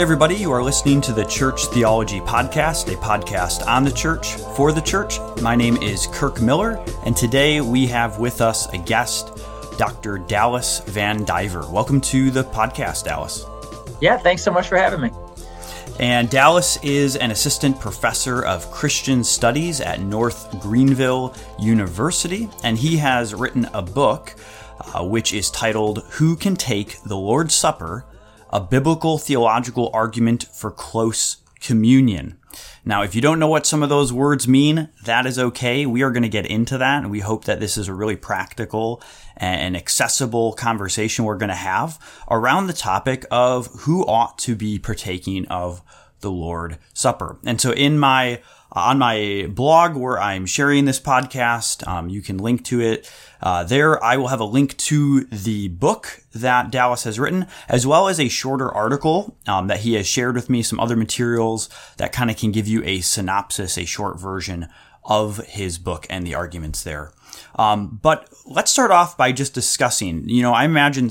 Hey everybody, you are listening to the Church Theology Podcast, a podcast on the church, for the church. My name is Kirk Miller, and today we have with us a guest, Dr. Dallas Vandiver. Welcome to the podcast, Dallas. Yeah, thanks so much for having me. And Dallas is an assistant professor of Christian studies at North Greenville University, and he has written a book which is titled, Who Can Take the Lord's Supper? A Biblical Theological Argument for Close Communion. Now, if you don't know what some of those words mean, that is okay. We are going to get into that, and we hope that this is a really practical and accessible conversation we're going to have around the topic of who ought to be partaking of the Lord's Supper. And so on my blog where I'm sharing this podcast, you can link to it. There I will have a link to the book that Dallas has written, as well as a shorter article that he has shared with me, some other materials that kind of can give you a synopsis, a short version of his book and the arguments there. But let's start off by just discussing, I imagine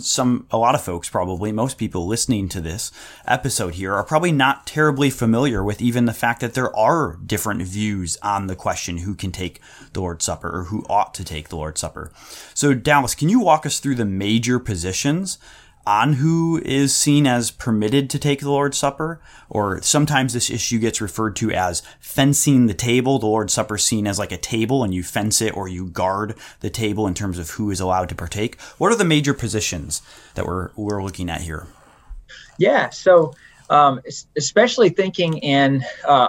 a lot of folks, probably most people listening to this episode here are probably not terribly familiar with even the fact that there are different views on the question who can take the Lord's Supper or who ought to take the Lord's Supper. So Dallas, can you walk us through the major positions on who is seen as permitted to take the Lord's Supper? Or sometimes this issue gets referred to as fencing the table. The Lord's Supper is seen as like a table, and you fence it or you guard the table in terms of who is allowed to partake. What are the major positions that we're looking at here? Yeah, so especially thinking in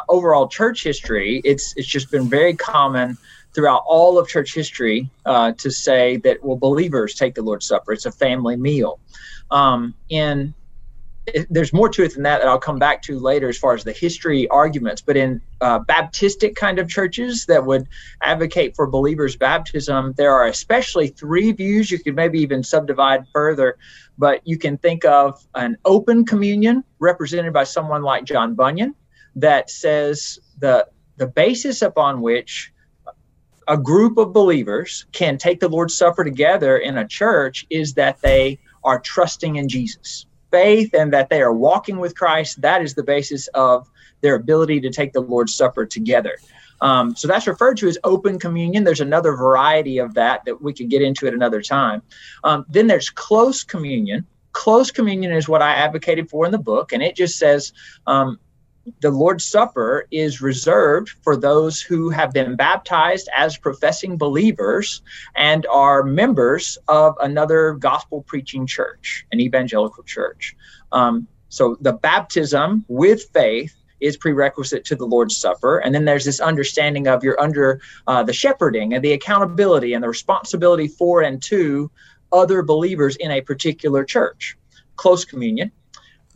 overall church history, it's just been very common throughout all of church history to say that, well, believers take the Lord's Supper. It's a family meal. There's more to it than that I'll come back to later as far as the history arguments. But in Baptistic kind of churches that would advocate for believers' baptism, there are especially three views. You could maybe even subdivide further, but you can think of an open communion represented by someone like John Bunyan that says the basis upon which a group of believers can take the Lord's Supper together in a church is that they are trusting in Jesus' faith and that they are walking with Christ. That is the basis of their ability to take the Lord's Supper together. So that's referred to as open communion. There's another variety of that we can get into at another time. Then there's close communion. Close communion is what I advocated for in the book, and it just says the Lord's Supper is reserved for those who have been baptized as professing believers and are members of another gospel preaching church, an evangelical church. So the baptism with faith is prerequisite to the Lord's Supper. And then there's this understanding of you're under the shepherding and the accountability and the responsibility for and to other believers in a particular church. Close communion.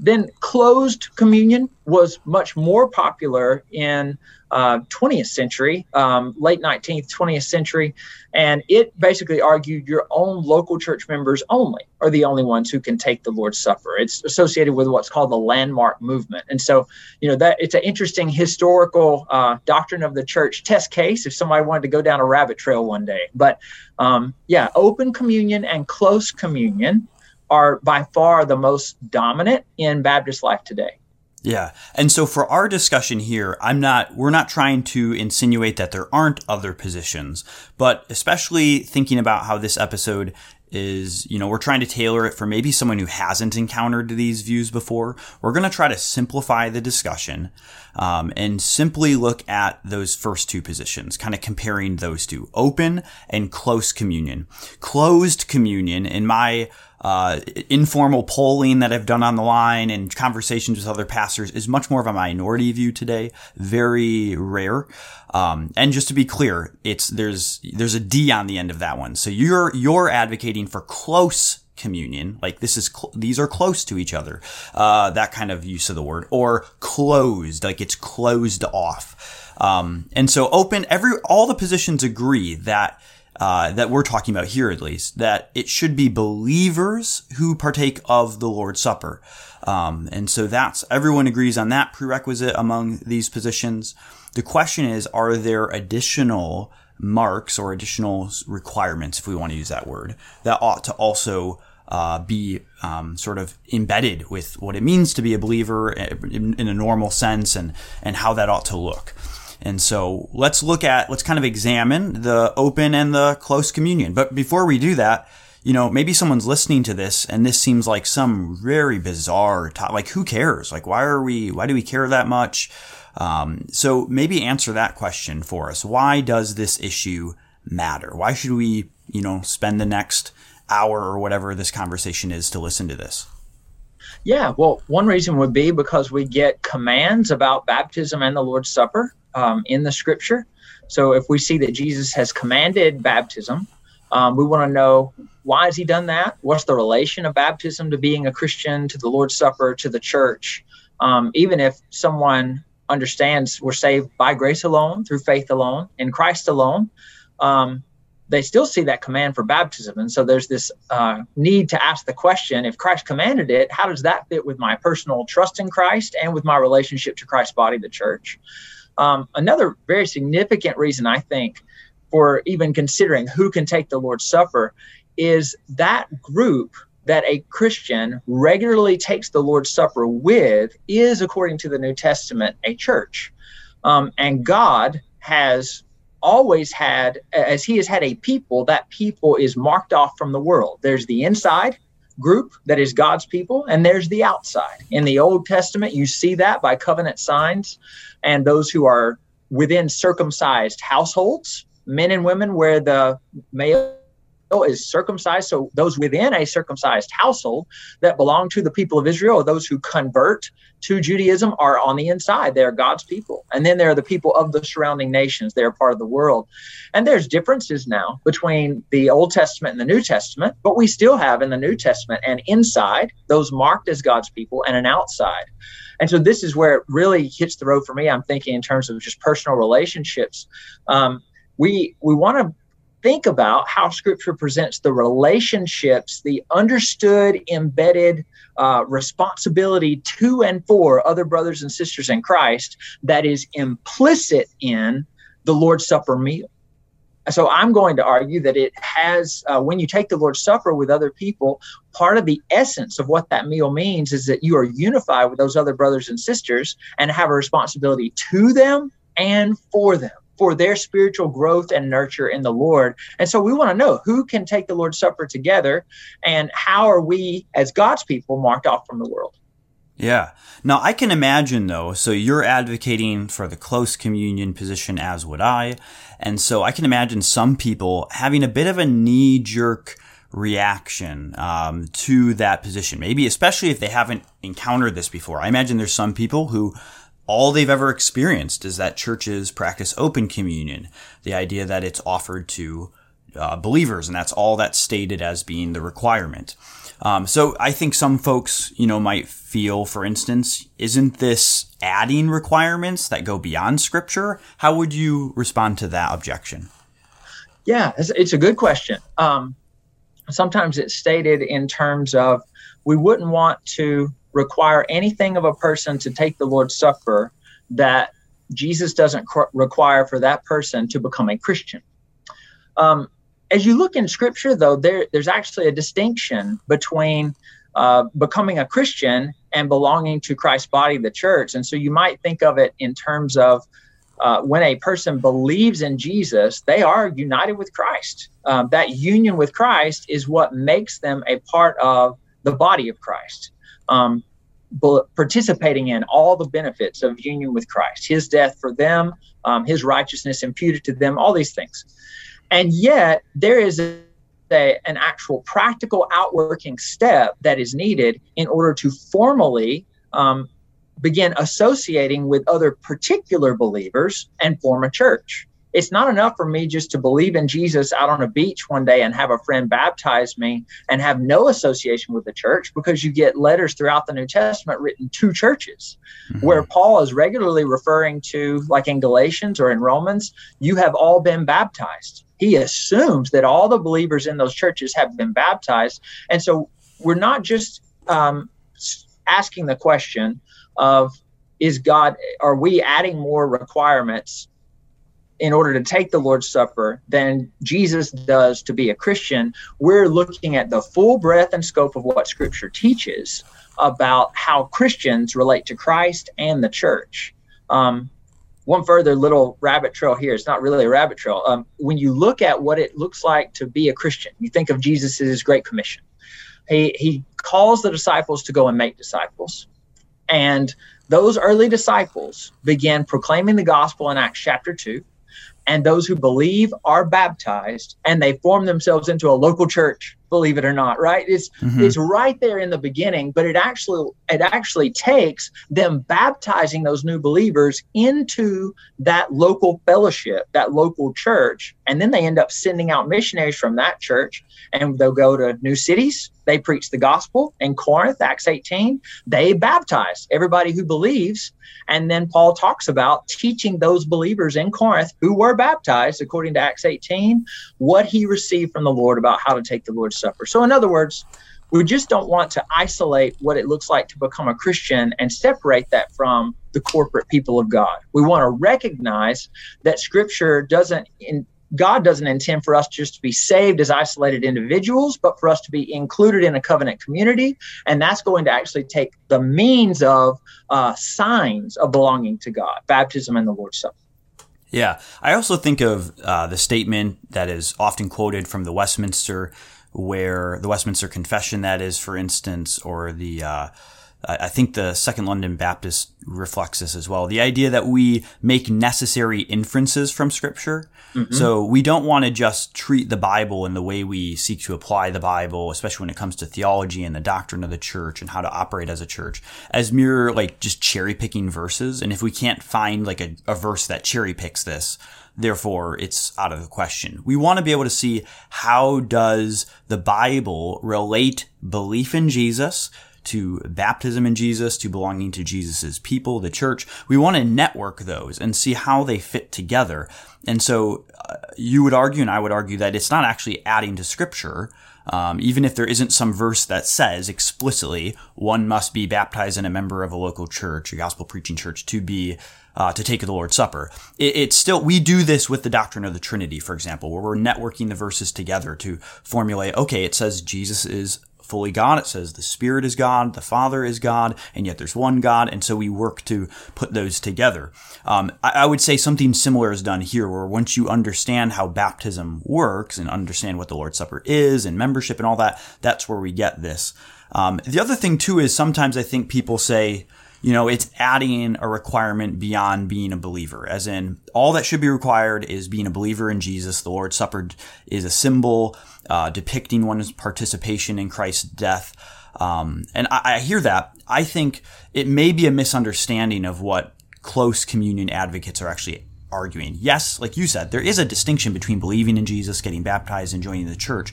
Then closed communion was much more popular in 20th century, late 19th, 20th century. And it basically argued your own local church members only are the only ones who can take the Lord's Supper. It's associated with what's called the landmark movement. And so, that it's an interesting historical doctrine of the church test case if somebody wanted to go down a rabbit trail one day. But open communion and close communion are by far the most dominant in Baptist life today. Yeah. And so for our discussion here, we're not trying to insinuate that there aren't other positions, but especially thinking about how this episode is, we're trying to tailor it for maybe someone who hasn't encountered these views before. We're going to try to simplify the discussion and simply look at those first two positions, kind of comparing those two, open and close communion. Closed communion, in my informal polling that I've done on the line and conversations with other pastors, is much more of a minority view today, very rare. And just to be clear, there's a D on the end of that one. So you're advocating for close communion, like this is these are close to each other, that kind of use of the word, or closed, like it's closed off. And so open, all the positions agree that we're talking about here, at least, that it should be believers who partake of the Lord's Supper. And so everyone agrees on that prerequisite among these positions. The question is, are there additional marks or additional requirements, if we want to use that word, that ought to also sort of embedded with what it means to be a believer in a normal sense, and how that ought to look. And so let's kind of examine the open and the close communion. But before we do that, maybe someone's listening to this and this seems like some very bizarre like, who cares? Like, why do we care that much? So maybe answer that question for us. Why does this issue matter? Why should we, spend the next hour or whatever this conversation is to listen to this? Yeah, well, one reason would be because we get commands about baptism and the Lord's Supper in the Scripture. So if we see that Jesus has commanded baptism, we want to know, why has he done that? What's the relation of baptism to being a Christian, to the Lord's Supper, to the church? Even if someone understands we're saved by grace alone, through faith alone, in Christ alone, they still see that command for baptism. And so there's this need to ask the question, if Christ commanded it, how does that fit with my personal trust in Christ and with my relationship to Christ's body, the church? Another very significant reason, I think, for even considering who can take the Lord's Supper is that group that a Christian regularly takes the Lord's Supper with is, according to the New Testament, a church. And God has always had, as he has had a people, that people is marked off from the world. There's the inside group that is God's people, and there's the outside. In the Old Testament, you see that by covenant signs, and those who are within circumcised households, men and women where the male is circumcised. So those within a circumcised household that belong to the people of Israel, those who convert to Judaism, are on the inside. They are God's people. And then there are the people of the surrounding nations. They are part of the world. And there's differences now between the Old Testament and the New Testament, but we still have in the New Testament an inside, those marked as God's people, and an outside. And so this is where it really hits the road for me. I'm thinking in terms of just personal relationships. We want to think about how Scripture presents the relationships, the understood, embedded responsibility to and for other brothers and sisters in Christ that is implicit in the Lord's Supper meal. So I'm going to argue that it has, when you take the Lord's Supper with other people, part of the essence of what that meal means is that you are unified with those other brothers and sisters and have a responsibility to them and for them, for their spiritual growth and nurture in the Lord. And so we want to know who can take the Lord's Supper together and how are we as God's people marked off from the world? Yeah. Now I can imagine though, so you're advocating for the close communion position, as would I. And so I can imagine some people having a bit of a knee-jerk reaction to that position, maybe especially if they haven't encountered this before. I imagine there's some people who all they've ever experienced is that churches practice open communion, the idea that it's offered to believers, and that's all that's stated as being the requirement. So I think some folks, might feel, for instance, isn't this adding requirements that go beyond Scripture? How would you respond to that objection? Yeah, it's a good question. Sometimes it's stated in terms of we wouldn't want to require anything of a person to take the Lord's Supper that Jesus doesn't require for that person to become a Christian. As you look in Scripture, though, there's actually a distinction between becoming a Christian and belonging to Christ's body, the church. And so you might think of it in terms of when a person believes in Jesus, they are united with Christ. That union with Christ is what makes them a part of the body of Christ. Participating in all the benefits of union with Christ, his death for them, his righteousness imputed to them, all these things. And yet there is an actual practical outworking step that is needed in order to formally begin associating with other particular believers and form a church. It's not enough for me just to believe in Jesus out on a beach one day and have a friend baptize me and have no association with the church, because you get letters throughout the New Testament written to churches where Paul is regularly referring to, like in Galatians or in Romans, you have all been baptized. He assumes that all the believers in those churches have been baptized. And so we're not just asking the question of, are we adding more requirements in order to take the Lord's Supper than Jesus does to be a Christian. We're looking at the full breadth and scope of what Scripture teaches about how Christians relate to Christ and the church. One further little rabbit trail here. It's not really a rabbit trail. When you look at what it looks like to be a Christian, you think of Jesus' Great Commission. He calls the disciples to go and make disciples. And those early disciples began proclaiming the gospel in Acts chapter 2. And those who believe are baptized, and they form themselves into a local church, believe it or not, right? It's right there in the beginning, but it actually takes them baptizing those new believers into that local fellowship, that local church. And then they end up sending out missionaries from that church, and they'll go to new cities. They preach the gospel in Corinth, Acts 18. They baptize everybody who believes. And then Paul talks about teaching those believers in Corinth who were baptized, according to Acts 18, what he received from the Lord about how to take the Lord's Supper. So in other words, we just don't want to isolate what it looks like to become a Christian and separate that from the corporate people of God. We want to recognize that Scripture God doesn't intend for us just to be saved as isolated individuals, but for us to be included in a covenant community. And that's going to actually take the means of signs of belonging to God, baptism and the Lord's Supper. Yeah. I also think of the statement that is often quoted from the Westminster Confession, that is, for instance, or I think the Second London Baptist reflects this as well. The idea that we make necessary inferences from Scripture. Mm-hmm. So we don't want to just treat the Bible in the way we seek to apply the Bible, especially when it comes to theology and the doctrine of the church and how to operate as a church, as mere like just cherry picking verses. And if we can't find like a verse that cherry picks this, therefore it's out of the question. We want to be able to see, how does the Bible relate belief in Jesus to baptism in Jesus, to belonging to Jesus's people, the church? We want to network those and see how they fit together. And so you would argue, and I would argue, that it's not actually adding to Scripture. Even if there isn't some verse that says explicitly one must be baptized and a member of a local church, a gospel preaching church, to be to take the Lord's Supper. It's still, we do this with the doctrine of the Trinity, for example, where we're networking the verses together to formulate, okay, it says Jesus is fully God. It says the Spirit is God, the Father is God, and yet there's one God. And so we work to put those together. I would say something similar is done here, where once you understand how baptism works and understand what the Lord's Supper is and membership and all that, that's where we get this. The other thing too is sometimes I think people say, it's adding a requirement beyond being a believer, as in all that should be required is being a believer in Jesus. The Lord's Supper is a symbol depicting one's participation in Christ's death. And I hear that. I think it may be a misunderstanding of what close communion advocates are actually arguing. Yes, like you said, there is a distinction between believing in Jesus, getting baptized, and joining the church.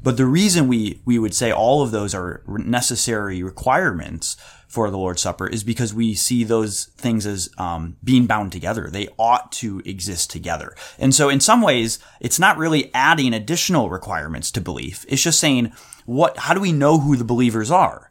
But the reason we would say all of those are necessary requirements for the Lord's Supper is because we see those things as being bound together. They ought to exist together. And so in some ways, it's not really adding additional requirements to belief. It's just saying, how do we know who the believers are?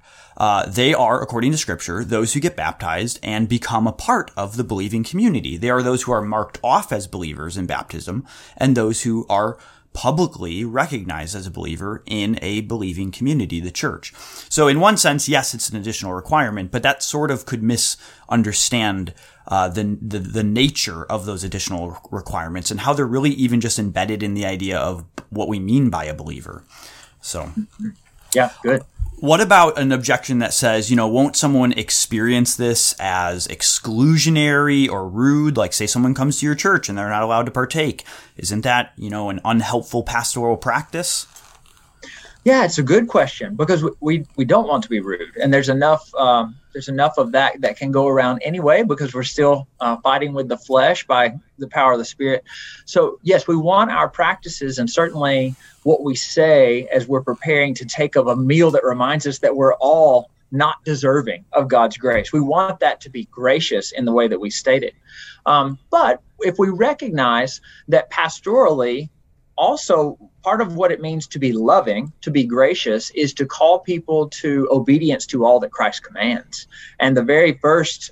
They are, according to Scripture, those who get baptized and become a part of the believing community. They are those who are marked off as believers in baptism and those who are publicly recognized as a believer in a believing community, the church. So in one sense, yes, it's an additional requirement, but that sort of could misunderstand the nature of those additional requirements and how they're really even just embedded in the idea of what we mean by a believer. So, yeah, good. What about an objection that says, won't someone experience this as exclusionary or rude? Like, say someone comes to your church and they're not allowed to partake. Isn't that, an unhelpful pastoral practice? Yeah, it's a good question, because we don't want to be rude. And there's enough of that can go around anyway, because we're still fighting with the flesh by the power of the Spirit. So, yes, we want our practices, and certainly what we say as we're preparing to take of a meal that reminds us that we're all not deserving of God's grace. We want that to be gracious in the way that we state it. But if we recognize that pastorally, also, part of what it means to be loving, to be gracious, is to call people to obedience to all that Christ commands. And the very first,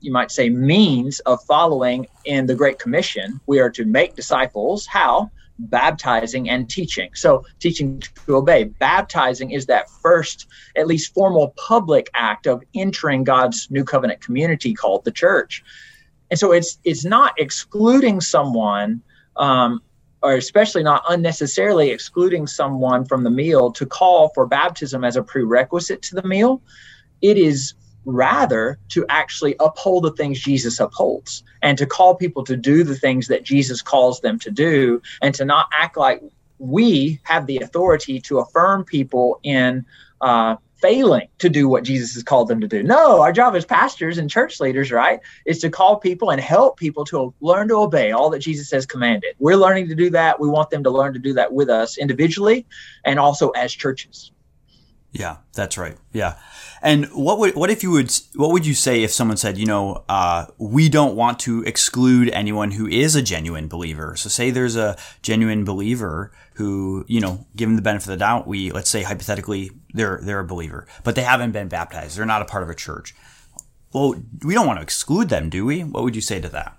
you might say, means of following in the Great Commission, we are to make disciples. How? Baptizing and teaching. So teaching to obey. Baptizing is that first, at least formal public act of entering God's new covenant community called the church. And so it's not excluding someone, or especially not unnecessarily excluding someone from the meal to call for baptism as a prerequisite to the meal. It is rather to actually uphold the things Jesus upholds and to call people to do the things that Jesus calls them to do, and to not act like we have the authority to affirm people in failing to do what Jesus has called them to do. No, our job as pastors and church leaders, right, is to call people and help people to learn to obey all that Jesus has commanded. We're learning to do that. We want them to learn to do that with us individually and also as churches. Yeah, that's right. Yeah. And what would you say if someone said, we don't want to exclude anyone who is a genuine believer? So say there's a genuine believer who, given the benefit of the doubt, let's say hypothetically they're a believer, but they haven't been baptized. They're not a part of a church. Well, we don't want to exclude them, do we? What would you say to that?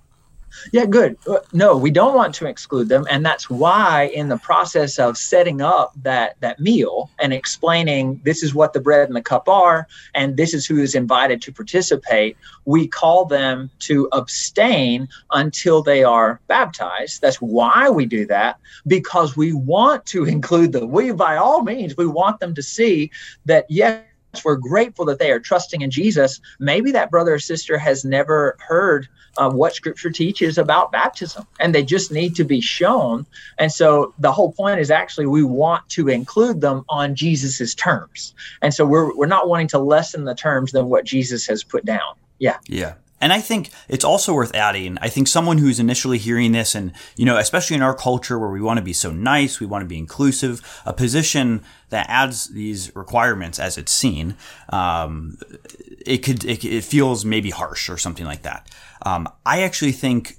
Yeah, good. No, we don't want to exclude them. And that's why in the process of setting up that meal and explaining this is what the bread and the cup are, and this is who is invited to participate, we call them to abstain until they are baptized. That's why we do that, because we want to include them. By all means, we want them to see that, yes, we're grateful that they are trusting in Jesus. Maybe that brother or sister has never heard what Scripture teaches about baptism, and they just need to be shown. And so the whole point is actually we want to include them on Jesus's terms. And so we're not wanting to lessen the terms than what Jesus has put down. Yeah. Yeah. And I think it's also worth adding, I think someone who's initially hearing this and, especially in our culture where we want to be so nice, we want to be inclusive, a position that adds these requirements as it's seen, it feels maybe harsh or something like that. I actually think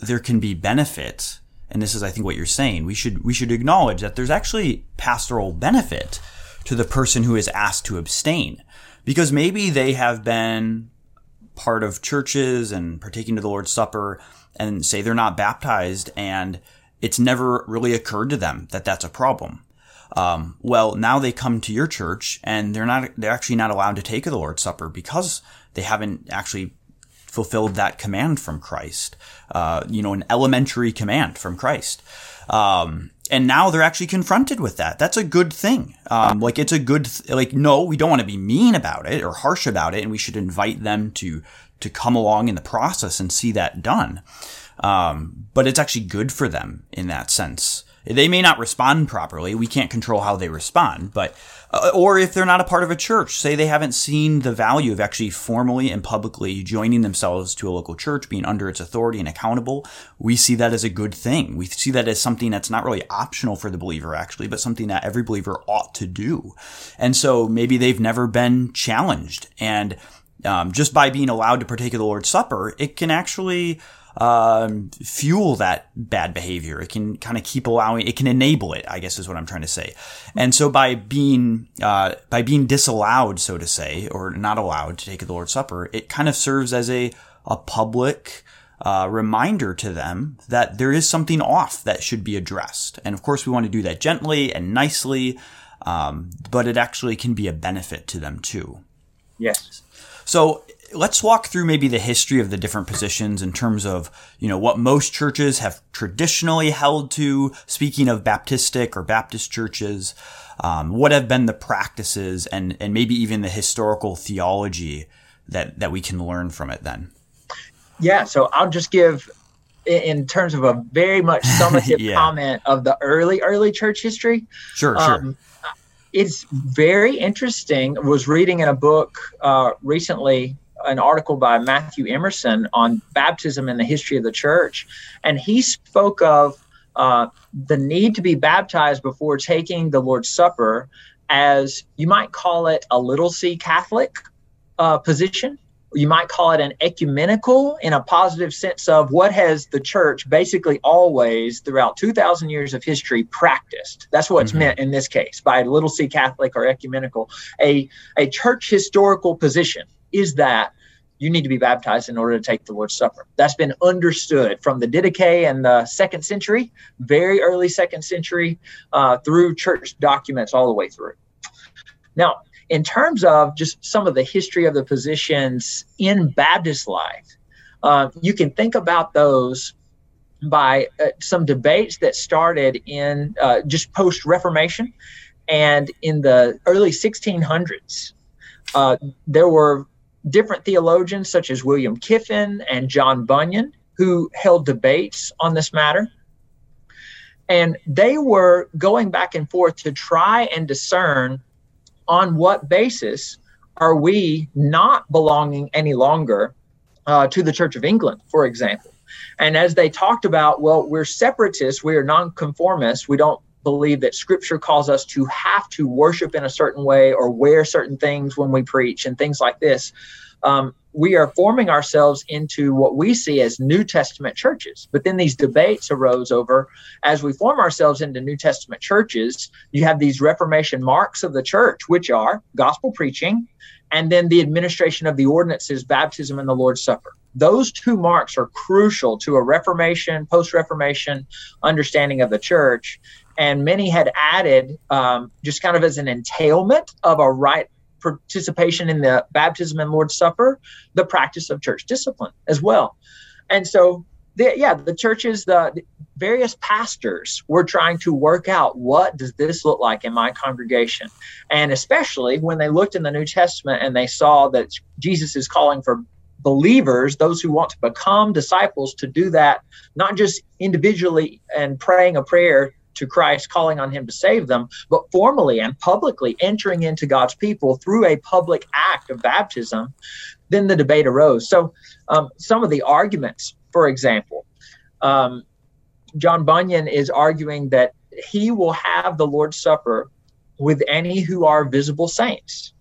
there can be benefit, and this is, I think, what you're saying. We should acknowledge that there's actually pastoral benefit to the person who is asked to abstain, because maybe they have been part of churches and partaking to the Lord's Supper, and say they're not baptized, and it's never really occurred to them that that's a problem. Well, now they come to your church and they're actually not allowed to take the Lord's Supper because they haven't actually fulfilled that command from Christ, an elementary command from Christ. And now they're actually confronted with that. That's a good thing. No, we don't want to be mean about it or harsh about it, and we should invite them to come along in the process and see that done. But it's actually good for them in that sense. They may not respond properly. We can't control how they respond, or if they're not a part of a church, say they haven't seen the value of actually formally and publicly joining themselves to a local church, being under its authority and accountable. We see that as a good thing. We see that as something that's not really optional for the believer, actually, but something that every believer ought to do. And so maybe they've never been challenged. And just by being allowed to partake of the Lord's Supper, it can actually fuel that bad behavior. It can kind of keep allowing, it can enable it, I guess is what I'm trying to say. And so by being disallowed, so to say, or not allowed to take the Lord's Supper, it kind of serves as a public, reminder to them that there is something off that should be addressed. And of course we want to do that gently and nicely. But it actually can be a benefit to them too. Yes. So let's walk through maybe the history of the different positions in terms of, what most churches have traditionally held to, speaking of Baptistic or Baptist churches, what have been the practices and maybe even the historical theology that we can learn from it then. Yeah. So I'll just give, in terms of a very much summative comment of the early church history. Sure. It's very interesting. I was reading in a book recently, an article by Matthew Emerson on baptism in the history of the church. And he spoke of the need to be baptized before taking the Lord's Supper as, you might call it, a little c Catholic position. you might call it an ecumenical, in a positive sense of what has the church basically always throughout 2,000 years of history practiced. That's what's meant in this case by little c Catholic or ecumenical. A church historical position is that you need to be baptized in order to take the Lord's Supper. That's been understood from the Didache and the second century, very early second century, through church documents all the way through. Now, in terms of just some of the history of the positions in Baptist life, you can think about those by some debates that started in just post-Reformation, and in the early 1600s, there were different theologians such as William Kiffin and John Bunyan who held debates on this matter. And they were going back and forth to try and discern on what basis are we not belonging any longer to the Church of England, for example. And as they talked about, well, we're separatists, we are nonconformists, we don't believe that Scripture calls us to have to worship in a certain way or wear certain things when we preach and things like this. We are forming ourselves into what we see as New Testament churches. But then these debates arose over, as we form ourselves into New Testament churches, you have these Reformation marks of the church, which are gospel preaching, and then the administration of the ordinances, baptism, and the Lord's Supper. Those two marks are crucial to a Reformation, post-Reformation understanding of the church. And many had added just kind of as an entailment of a right participation in the baptism and Lord's Supper, the practice of church discipline as well. And so, the churches, the various pastors were trying to work out, what does this look like in my congregation? And especially when they looked in the New Testament and they saw that Jesus is calling for believers, those who want to become disciples, to do that, not just individually and praying a prayer to Christ, calling on him to save them, but formally and publicly entering into God's people through a public act of baptism, then the debate arose. So some of the arguments, for example, John Bunyan is arguing that he will have the Lord's Supper with any who are visible saints.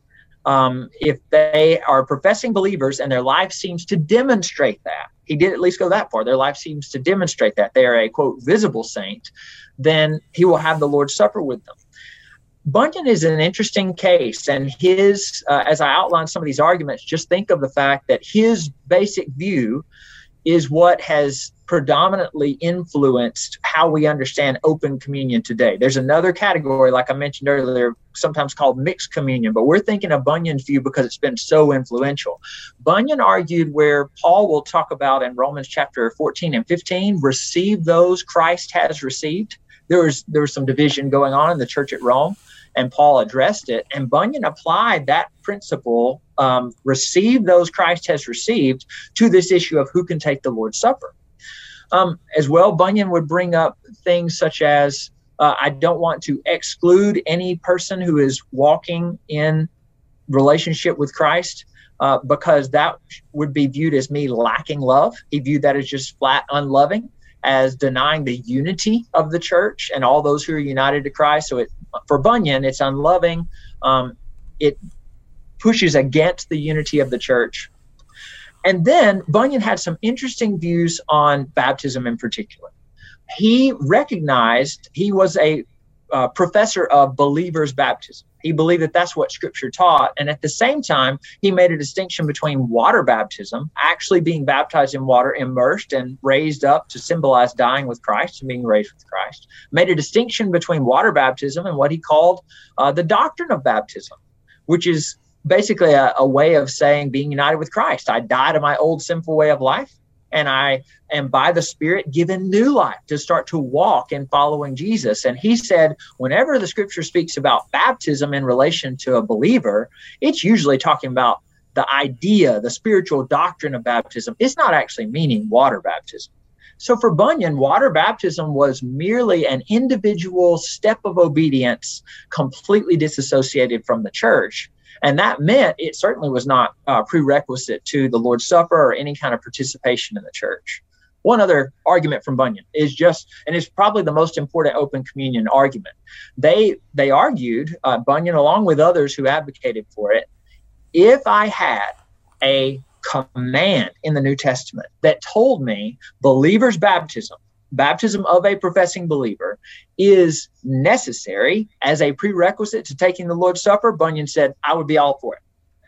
If they are professing believers and their life seems to demonstrate that, he did at least go that far, their life seems to demonstrate that they are a, quote, visible saint, then he will have the Lord's Supper with them. Bunyan is an interesting case, and his, as I outline some of these arguments, just think of the fact that his basic view is what has predominantly influenced how we understand open communion today. There's another category, like I mentioned earlier, sometimes called mixed communion, but we're thinking of Bunyan's view because it's been so influential. Bunyan argued where Paul will talk about in Romans chapter 14 and 15, receive those Christ has received. There was some division going on in the church at Rome, and Paul addressed it. And Bunyan applied that principle, receive those Christ has received, to this issue of who can take the Lord's Supper. As well, Bunyan would bring up things such as, I don't want to exclude any person who is walking in relationship with Christ, because that would be viewed as me lacking love. He viewed that as just flat unloving, as denying the unity of the church and all those who are united to Christ. So for Bunyan, it's unloving. It pushes against the unity of the church. And then Bunyan had some interesting views on baptism in particular. He recognized he was a professor of believers' baptism. He believed that that's what Scripture taught. And at the same time, he made a distinction between water baptism, actually being baptized in water, immersed and raised up to symbolize dying with Christ and being raised with Christ, made a distinction between water baptism and what he called the doctrine of baptism, which is basically a way of saying being united with Christ. I die to my old sinful way of life, and I am by the Spirit given new life to start to walk in following Jesus. And he said, whenever the Scripture speaks about baptism in relation to a believer, it's usually talking about the idea, the spiritual doctrine of baptism. It's not actually meaning water baptism. So for Bunyan, water baptism was merely an individual step of obedience, completely disassociated from the church. And that meant it certainly was not prerequisite to the Lord's Supper or any kind of participation in the church. One other argument from Bunyan is just, and it's probably the most important open communion argument. They argued, Bunyan along with others who advocated for it, if I had a command in the New Testament that told me believers' baptism of a professing believer is necessary as a prerequisite to taking the Lord's Supper, Bunyan said, I would be all for it.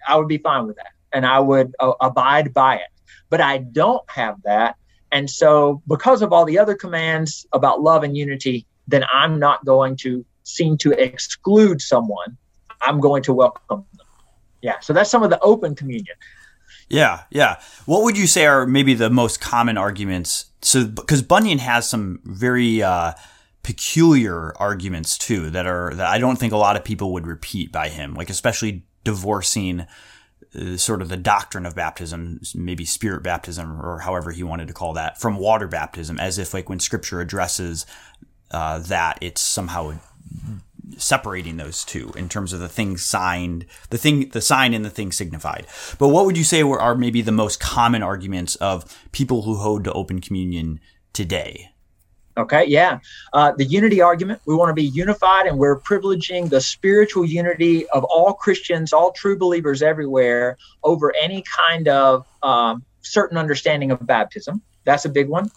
I would be fine with that. And I would abide by it. But I don't have that. And so because of all the other commands about love and unity, then I'm not going to seem to exclude someone. I'm going to welcome them. Yeah. So that's some of the open communion. Yeah. Yeah. What would you say are maybe the most common arguments? So, because Bunyan has some very peculiar arguments too that I don't think a lot of people would repeat by him, like especially divorcing sort of the doctrine of baptism, maybe spirit baptism or however he wanted to call that, from water baptism, as if like when Scripture addresses that, it's somehow separating those two in terms of the thing signed, the sign and the thing signified. But what would you say are maybe the most common arguments of people who hold to open communion today? Okay, yeah. The unity argument, we want to be unified and we're privileging the spiritual unity of all Christians, all true believers everywhere over any kind of certain understanding of baptism. That's a big one.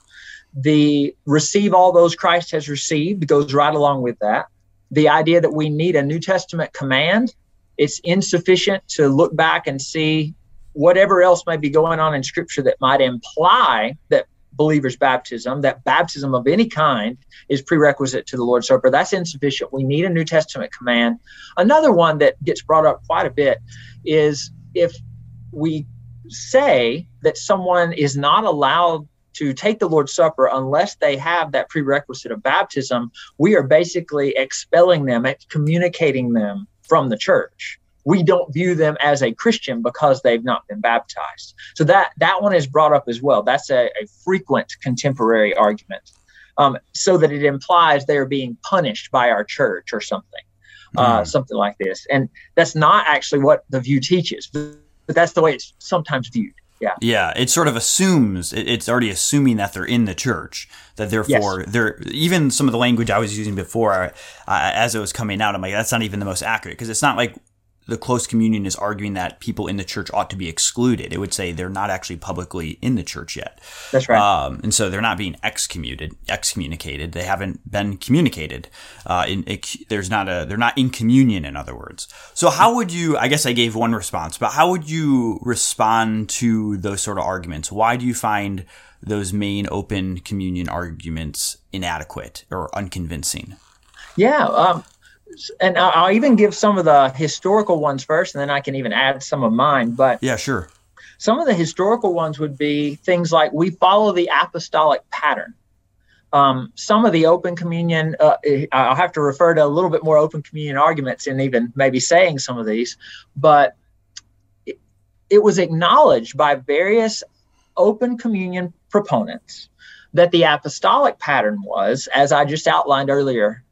The receive all those Christ has received goes right along with that. The idea that we need a New Testament command, it's insufficient to look back and see whatever else may be going on in Scripture that might imply that believers' baptism, that baptism of any kind, is prerequisite to the Lord's Supper. That's insufficient. We need a New Testament command. Another one that gets brought up quite a bit is if we say that someone is not allowed to take the Lord's Supper unless they have that prerequisite of baptism, we are basically expelling them, excommunicating them from the church. We don't view them as a Christian because they've not been baptized. So that one is brought up as well. That's a frequent contemporary argument, so that it implies they are being punished by our church or something, something like this. And that's not actually what the view teaches, but that's the way it's sometimes viewed. Yeah. Yeah. It sort of assumes, it's already assuming that they're in the church, that therefore they're, even some of the language I was using before as it was coming out, I'm like, that's not even the most accurate, because it's not like the close communion is arguing that people in the church ought to be excluded. It would say they're not actually publicly in the church yet. That's right. And so they're not being excommunicated. They haven't been communicated. They're not in communion, in other words. So how would you, I guess I gave one response, but how would you respond to those sort of arguments? Why do you find those main open communion arguments inadequate or unconvincing? Yeah. And I'll even give some of the historical ones first, and then I can even add some of mine. But yeah, sure. Some of the historical ones would be things like we follow the apostolic pattern. Some of the open communion, I'll have to refer to a little bit more open communion arguments and even maybe saying some of these, but it was acknowledged by various open communion proponents that the apostolic pattern was, as I just outlined earlier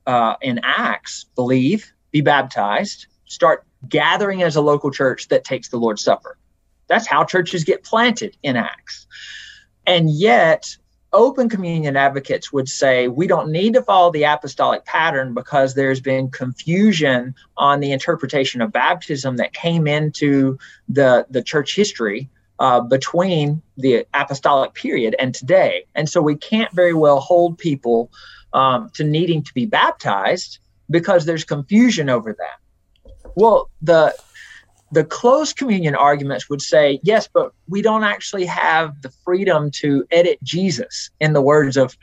in Acts, believe, be baptized, start gathering as a local church that takes the Lord's Supper. That's how churches get planted in Acts. And yet, open communion advocates would say, we don't need to follow the apostolic pattern because there's been confusion on the interpretation of baptism that came into the church history between the apostolic period and today. And so we can't very well hold people to needing to be baptized because there's confusion over that. Well, the close communion arguments would say, yes, but we don't actually have the freedom to edit Jesus, in the words of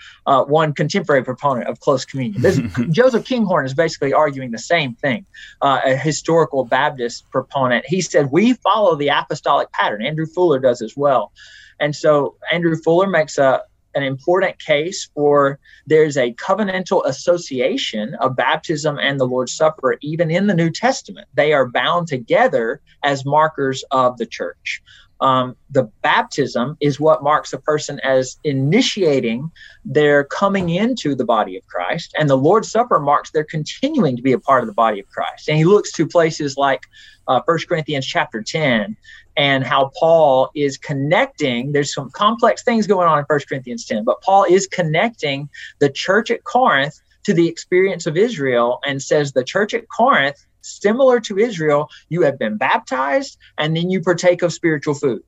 one contemporary proponent of close communion. Joseph Kinghorn is basically arguing the same thing, a historical Baptist proponent. He said, we follow the apostolic pattern. Andrew Fuller does as well. And so Andrew Fuller makes an important case for there's a covenantal association of baptism and the Lord's Supper, even in the New Testament. They are bound together as markers of the church. The baptism is what marks a person as initiating their coming into the body of Christ, and the Lord's Supper marks their continuing to be a part of the body of Christ. And he looks to places like 1 Corinthians chapter 10 and how Paul is connecting. There's some complex things going on in 1 Corinthians 10, but Paul is connecting the church at Corinth to the experience of Israel and says the church at Corinth, similar to Israel, you have been baptized and then you partake of spiritual food.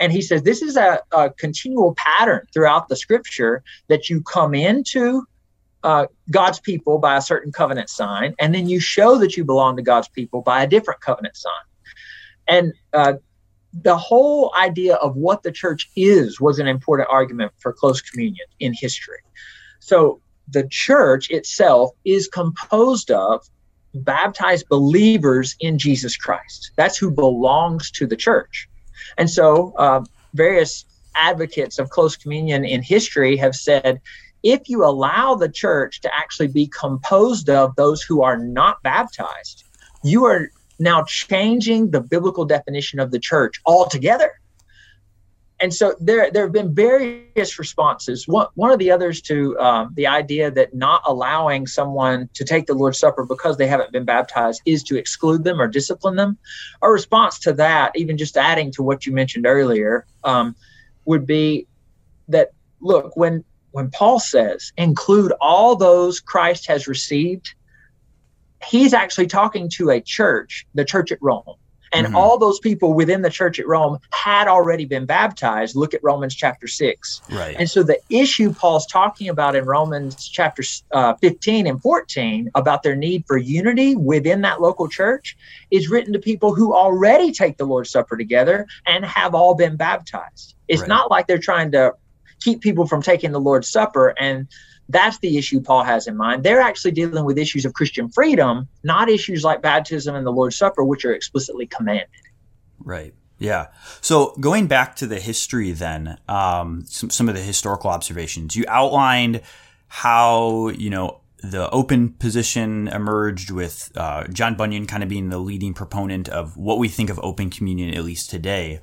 And he says this is a continual pattern throughout the scripture that you come into God's people by a certain covenant sign, and then you show that you belong to God's people by a different covenant sign. And the whole idea of what the church is was an important argument for close communion in history. So the church itself is composed of baptized believers in Jesus Christ. That's who belongs to the church. And so various advocates of close communion in history have said, if you allow the church to actually be composed of those who are not baptized, you are now changing the biblical definition of the church altogether. And so there have been various responses. One of the others to the idea that not allowing someone to take the Lord's Supper because they haven't been baptized is to exclude them or discipline them. Our response to that, even just adding to what you mentioned earlier, would be that, look, when Paul says, include all those Christ has received, he's actually talking to a church, the church at Rome. And mm-hmm. all those people within the church at Rome had already been baptized. Look at Romans chapter 6. Right. And so the issue Paul's talking about in Romans chapter 15 and 14 about their need for unity within that local church is written to people who already take the Lord's Supper together and have all been baptized. It's right. not like they're trying to keep people from taking the Lord's Supper, and that's the issue Paul has in mind. They're actually dealing with issues of Christian freedom, not issues like baptism and the Lord's Supper, which are explicitly commanded. Right. Yeah. So going back to the history then, some of the historical observations, you outlined how, the open position emerged with John Bunyan kind of being the leading proponent of what we think of open communion, at least today.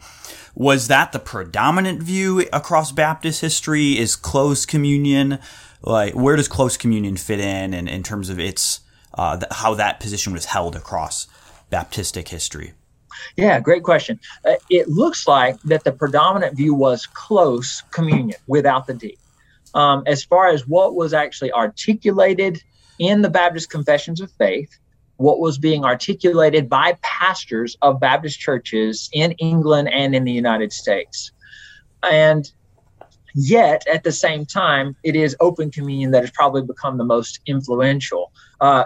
Was that the predominant view across Baptist history? Is close communion, where does close communion fit in and in terms of its how that position was held across Baptistic history? Yeah, great question. It looks like that the predominant view was close communion without the D. As far as what was actually articulated in the Baptist Confessions of Faith, what was being articulated by pastors of Baptist churches in England and in the United States. And yet, at the same time, it is open communion that has probably become the most influential.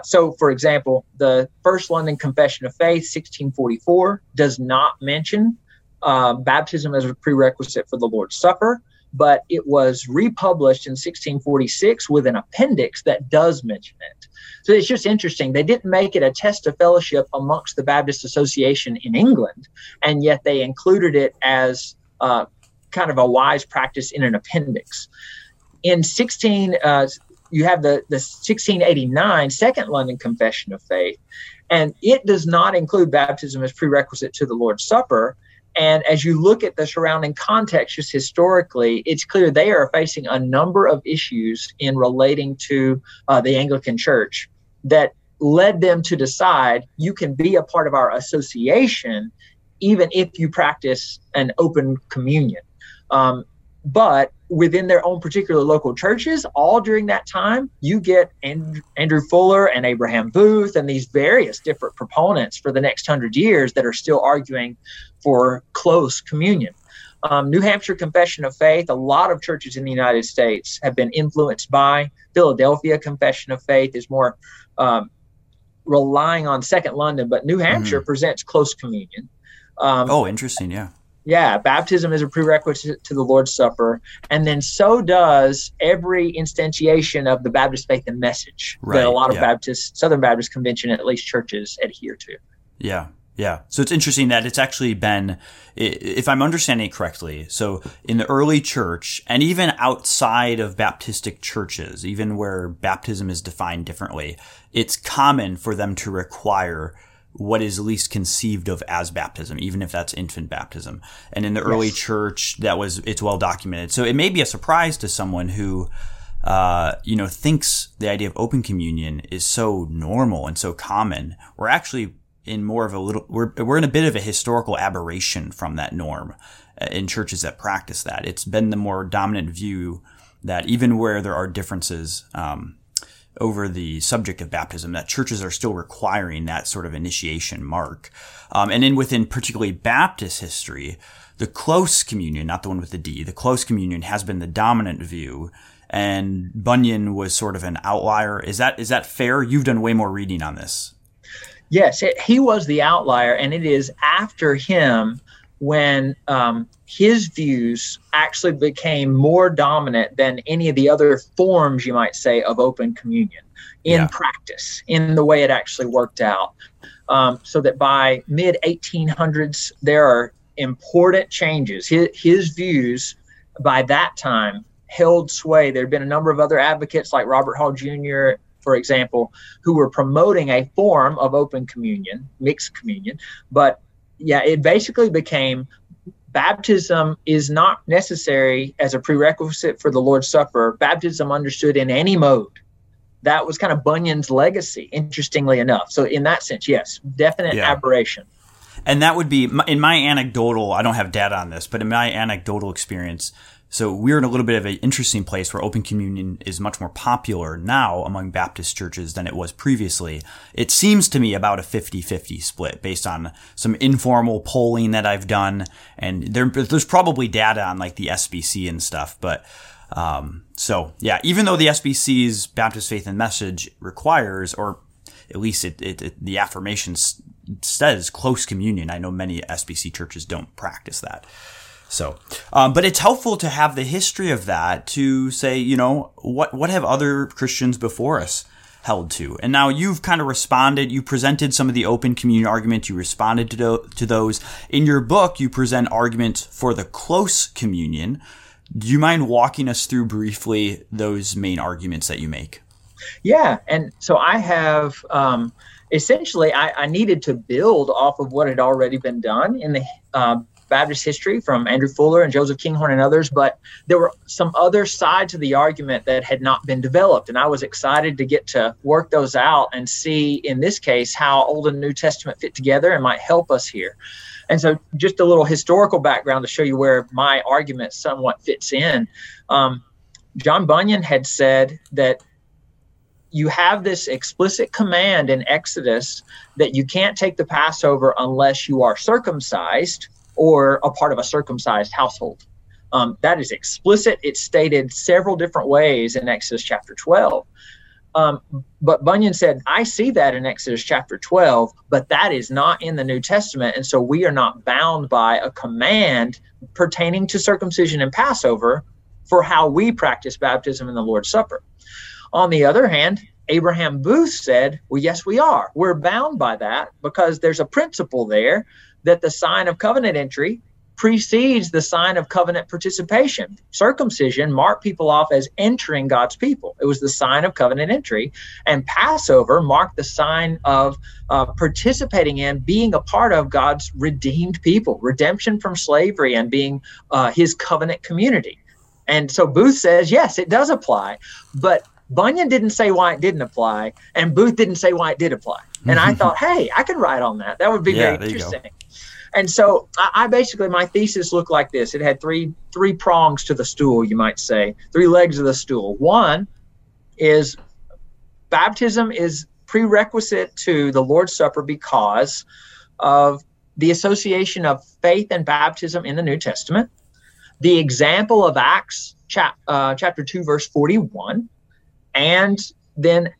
So, for example, the First London Confession of Faith, 1644, does not mention baptism as a prerequisite for the Lord's Supper. But it was republished in 1646 with an appendix that does mention it. So it's just interesting. They didn't make it a test of fellowship amongst the Baptist Association in England, and yet they included it as kind of a wise practice in an appendix. In you have the 1689 Second London Confession of Faith, and it does not include baptism as prerequisite to the Lord's Supper. And as you look at the surrounding context, just historically, it's clear they are facing a number of issues in relating to the Anglican Church that led them to decide you can be a part of our association, even if you practice an open communion. But within their own particular local churches, all during that time, you get Andrew Fuller and Abraham Booth and these various different proponents for the next 100 years that are still arguing for close communion. New Hampshire Confession of Faith, a lot of churches in the United States have been influenced by. Philadelphia Confession of Faith is more relying on Second London, but New Hampshire presents close communion. Interesting, yeah. Yeah, baptism is a prerequisite to the Lord's Supper, and then so does every instantiation of the Baptist Faith and Message that a lot of Southern Baptist Convention, at least churches, adhere to. Yeah, yeah. So it's interesting that it's actually been, if I'm understanding it correctly, so in the early church, and even outside of Baptistic churches, even where baptism is defined differently, it's common for them to require what is least conceived of as baptism, even if that's infant baptism. And in the early church, it's well documented. So it may be a surprise to someone who, thinks the idea of open communion is so normal and so common. We're actually in more of a we're in a bit of a historical aberration from that norm in churches that practice that. It's been the more dominant view that even where there are differences, over the subject of baptism, that churches are still requiring that sort of initiation mark. And then within particularly Baptist history, the close communion, not the one with the D, the close communion has been the dominant view, and Bunyan was sort of an outlier. Is that fair? You've done way more reading on this. Yes, he was the outlier, and it is after him when his views actually became more dominant than any of the other forms, you might say, of open communion in practice, in the way it actually worked out. So that by mid-1800s, there are important changes. His views by that time held sway. There had been a number of other advocates like Robert Hall Jr., for example, who were promoting a form of open communion, mixed communion. But yeah, it basically became baptism is not necessary as a prerequisite for the Lord's Supper. Baptism understood in any mode. That was kind of Bunyan's legacy, interestingly enough. So in that sense, yes, definite aberration. And that would be, in my anecdotal, I don't have data on this, but in my anecdotal experience, so we're in a little bit of an interesting place where open communion is much more popular now among Baptist churches than it was previously. It seems to me about a 50-50 split based on some informal polling that I've done. And there's probably data on like the SBC and stuff. But even though the SBC's Baptist Faith and Message requires, or at least the affirmation says, close communion, I know many SBC churches don't practice that. So, but it's helpful to have the history of that to say, you know, what have other Christians before us held to? And now you've kind of responded. You presented some of the open communion arguments. You responded to those. In your book, you present arguments for the close communion. Do you mind walking us through briefly those main arguments that you make? Yeah. And so I have, essentially, I needed to build off of what had already been done in the Baptist history from Andrew Fuller and Joseph Kinghorn and others, but there were some other sides of the argument that had not been developed, and I was excited to get to work those out and see, in this case, how Old and New Testament fit together and might help us here. And so just a little historical background to show you where my argument somewhat fits in. John Bunyan had said that you have this explicit command in Exodus that you can't take the Passover unless you are circumcised or a part of a circumcised household. That is explicit. It's stated several different ways in Exodus chapter 12. But Bunyan said, I see that in Exodus chapter 12, but that is not in the New Testament. And so we are not bound by a command pertaining to circumcision and Passover for how we practice baptism in the Lord's Supper. On the other hand, Abraham Booth said, well, yes, we are. We're bound by that because there's a principle there that the sign of covenant entry precedes the sign of covenant participation. Circumcision marked people off as entering God's people. It was the sign of covenant entry. And Passover marked the sign of participating in, being a part of God's redeemed people, redemption from slavery and being his covenant community. And so Booth says, yes, it does apply. But Bunyan didn't say why it didn't apply, and Booth didn't say why it did apply. And I thought, hey, I could write on that. That would be very interesting. And so I basically, my thesis looked like this. It had three prongs to the stool, you might say, three legs of the stool. One is baptism is prerequisite to the Lord's Supper because of the association of faith and baptism in the New Testament, the example of Acts chapter 2, verse 41, and then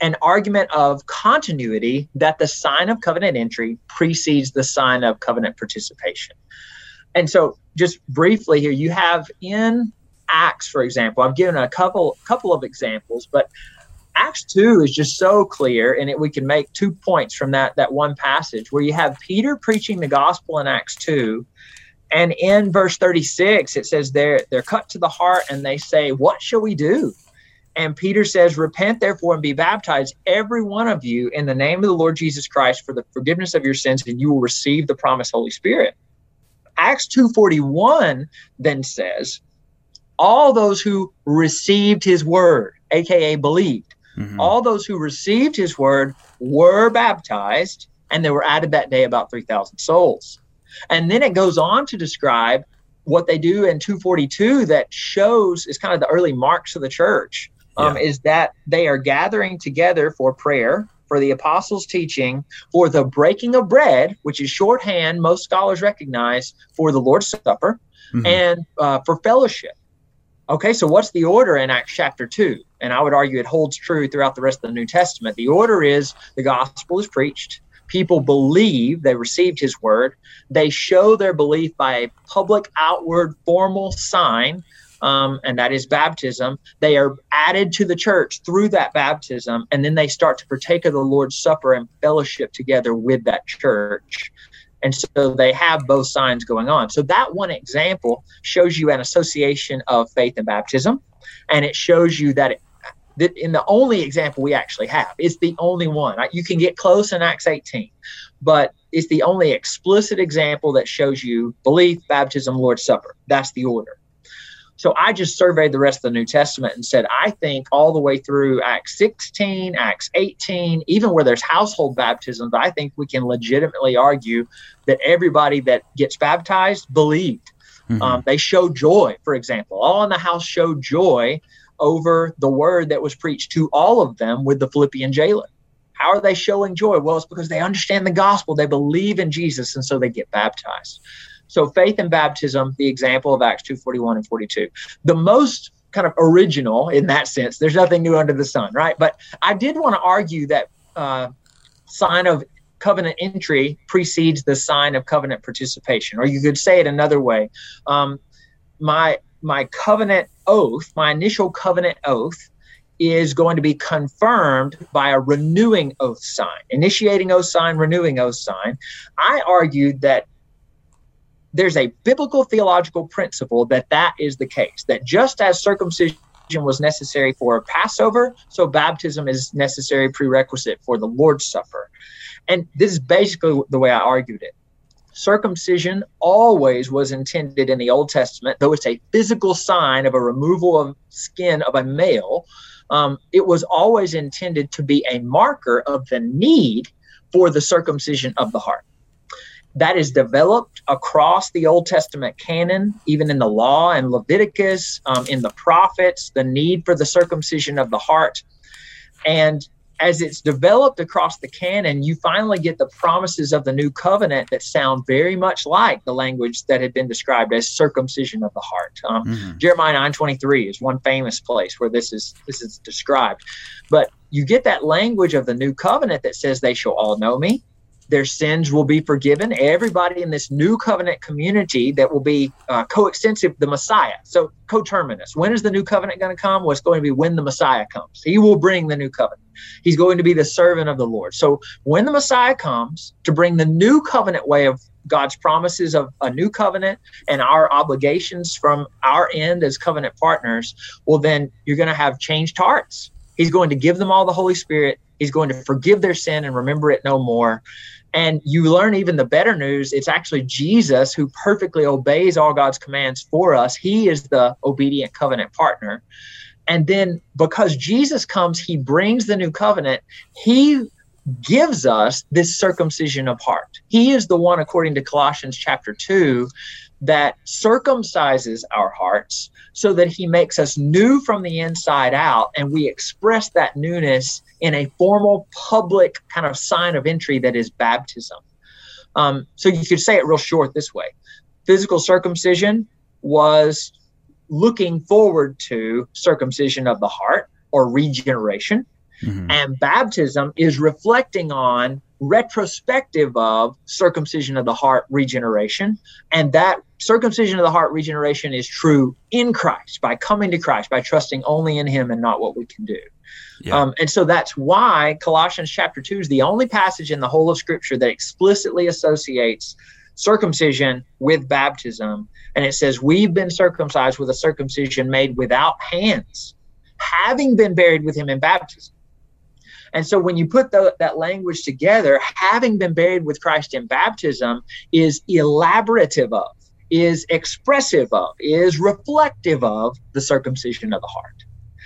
an argument of continuity that the sign of covenant entry precedes the sign of covenant participation. And so just briefly here, you have in Acts, for example, I've given a couple of examples, but Acts 2 is just so clear, and we can make 2 points from that one passage where you have Peter preaching the gospel in Acts 2. And in verse 36, it says they're cut to the heart and they say, what shall we do? And Peter says, repent, therefore, and be baptized, every one of you, in the name of the Lord Jesus Christ for the forgiveness of your sins, and you will receive the promised Holy Spirit. Acts 2:41 then says, all those who received his word, a.k.a. believed, all those who received his word were baptized, and there were added that day about 3,000 souls. And then it goes on to describe what they do in 2:42 that shows is kind of the early marks of the church. is that they are gathering together for prayer, for the apostles' teaching, for the breaking of bread, which is shorthand, most scholars recognize, for the Lord's Supper, and for fellowship. Okay, so what's the order in Acts chapter 2? And I would argue it holds true throughout the rest of the New Testament. The order is the gospel is preached. People believe they received his word. They show their belief by a public, outward, formal sign, and that is baptism. They are added to the church through that baptism, and then they start to partake of the Lord's Supper and fellowship together with that church. And so they have both signs going on. So that one example shows you an association of faith and baptism, and it shows you that that in the only example we actually have, it's the only one. You can get close in Acts 18, but it's the only explicit example that shows you belief, baptism, Lord's Supper. That's the order. So I just surveyed the rest of the New Testament and said, I think all the way through Acts 16, Acts 18, even where there's household baptisms, I think we can legitimately argue that everybody that gets baptized believed. They show joy, for example. All in the house showed joy over the word that was preached to all of them with the Philippian jailer. How are they showing joy? Well, it's because they understand the gospel. They believe in Jesus, and so they get baptized. So faith and baptism, the example of Acts 2:41 and 42. The most kind of original in that sense. There's nothing new under the sun, right? But I did want to argue that sign of covenant entry precedes the sign of covenant participation. Or you could say it another way. My covenant oath, my initial covenant oath, is going to be confirmed by a renewing oath sign. Initiating oath sign, renewing oath sign. I argued that there's a biblical theological principle that is the case, that just as circumcision was necessary for Passover, so baptism is necessary prerequisite for the Lord's Supper. And this is basically the way I argued it. Circumcision always was intended in the Old Testament, though it's a physical sign of a removal of skin of a male. It was always intended to be a marker of the need for the circumcision of the heart. That is developed across the Old Testament canon, even in the law and Leviticus, in the prophets, the need for the circumcision of the heart. And as it's developed across the canon, you finally get the promises of the new covenant that sound very much like the language that had been described as circumcision of the heart. Jeremiah 9:23 is one famous place where this is described. But you get that language of the new covenant that says they shall all know me. Their sins will be forgiven. Everybody in this new covenant community that will be coextensive, the Messiah. So coterminous. When is the new covenant going to come? Well, it's going to be when the Messiah comes. He will bring the new covenant. He's going to be the servant of the Lord. So when the Messiah comes to bring the new covenant way of God's promises of a new covenant and our obligations from our end as covenant partners, well, then you're going to have changed hearts. He's going to give them all the Holy Spirit. He's going to forgive their sin and remember it no more. And you learn even the better news. It's actually Jesus who perfectly obeys all God's commands for us. He is the obedient covenant partner. And then because Jesus comes, he brings the new covenant. He gives us this circumcision of heart. He is the one, according to Colossians chapter 2, that circumcises our hearts so that he makes us new from the inside out. And we express that newness in a formal public kind of sign of entry that is baptism. So you could say it real short this way. Physical circumcision was looking forward to circumcision of the heart or regeneration. And baptism is reflecting on, retrospective of, circumcision of the heart regeneration. And that circumcision of the heart regeneration is true in Christ, by coming to Christ, by trusting only in him and not what we can do. Yeah. And so that's why Colossians chapter 2 is the only passage in the whole of Scripture that explicitly associates circumcision with baptism. And it says, we've been circumcised with a circumcision made without hands, having been buried with him in baptism. And so when you put that language together, having been buried with Christ in baptism is elaborative of, is expressive of, is reflective of the circumcision of the heart.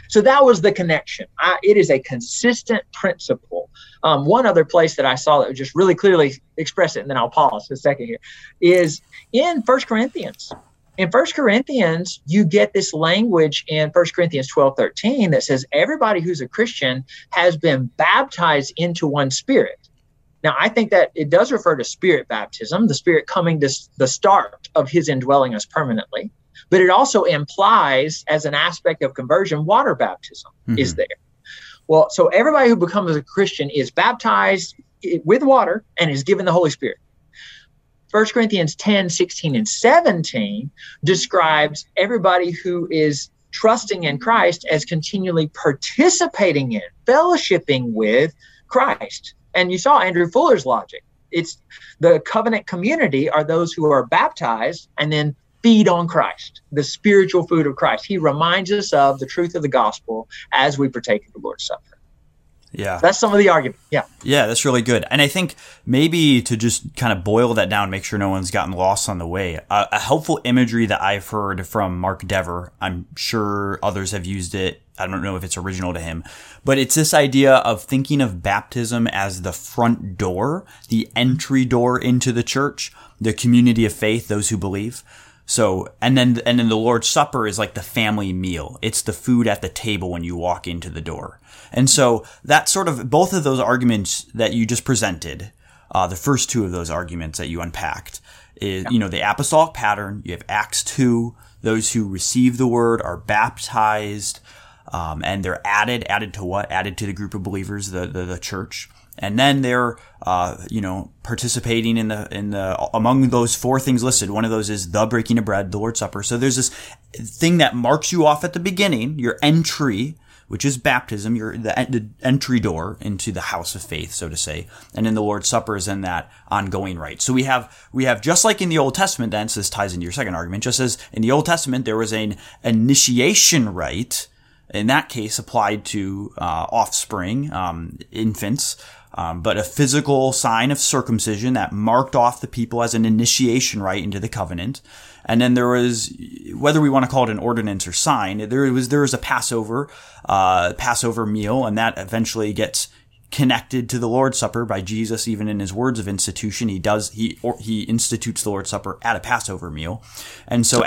So that was the connection. It is a consistent principle. One other place that I saw that would just really clearly express it, and then I'll pause a second here, is in 1 Corinthians. In 1 Corinthians, you get this language in 1 Corinthians 12:13 that says everybody who's a Christian has been baptized into one Spirit. Now, I think that it does refer to Spirit baptism, the Spirit coming to the start of his indwelling us permanently. But it also implies, as an aspect of conversion, water baptism is there. Well, so everybody who becomes a Christian is baptized with water and is given the Holy Spirit. 1 Corinthians 10, 16, and 17 describes everybody who is trusting in Christ as continually participating in, fellowshipping with Christ. And you saw Andrew Fuller's logic. It's the covenant community are those who are baptized and then feed on Christ, the spiritual food of Christ. He reminds us of the truth of the gospel as we partake of the Lord's Supper. Yeah. That's some of the argument. Yeah. Yeah, that's really good. And I think maybe to just kind of boil that down, make sure no one's gotten lost on the way, a helpful imagery that I've heard from Mark Dever, I'm sure others have used it. I don't know if it's original to him, but it's this idea of thinking of baptism as the front door, the entry door into the church, the community of faith, those who believe. So, and then the Lord's Supper is like the family meal. It's the food at the table when you walk into the door. And so that sort of, both of those arguments that you just presented, the first two of those arguments that you unpacked is, you know, the apostolic pattern. You have Acts 2, those who receive the word are baptized, and they're added to what? Added to the group of believers, the church. And then they're, participating in the among those four things listed. One of those is the breaking of bread, the Lord's Supper. So there's this thing that marks you off at the beginning, your entry, which is baptism, the entry door into the house of faith, so to say. And then the Lord's Supper is in that ongoing rite. So we have just like in the Old Testament, then, so this ties into your second argument, just as in the Old Testament, there was an initiation rite, in that case applied to, offspring, infants. But a physical sign of circumcision that marked off the people as an initiation rite into the covenant. And then there was, whether we want to call it an ordinance or sign, there was a Passover meal, and that eventually gets connected to the Lord's Supper by Jesus, even in his words of institution. He institutes the Lord's Supper at a Passover meal. And so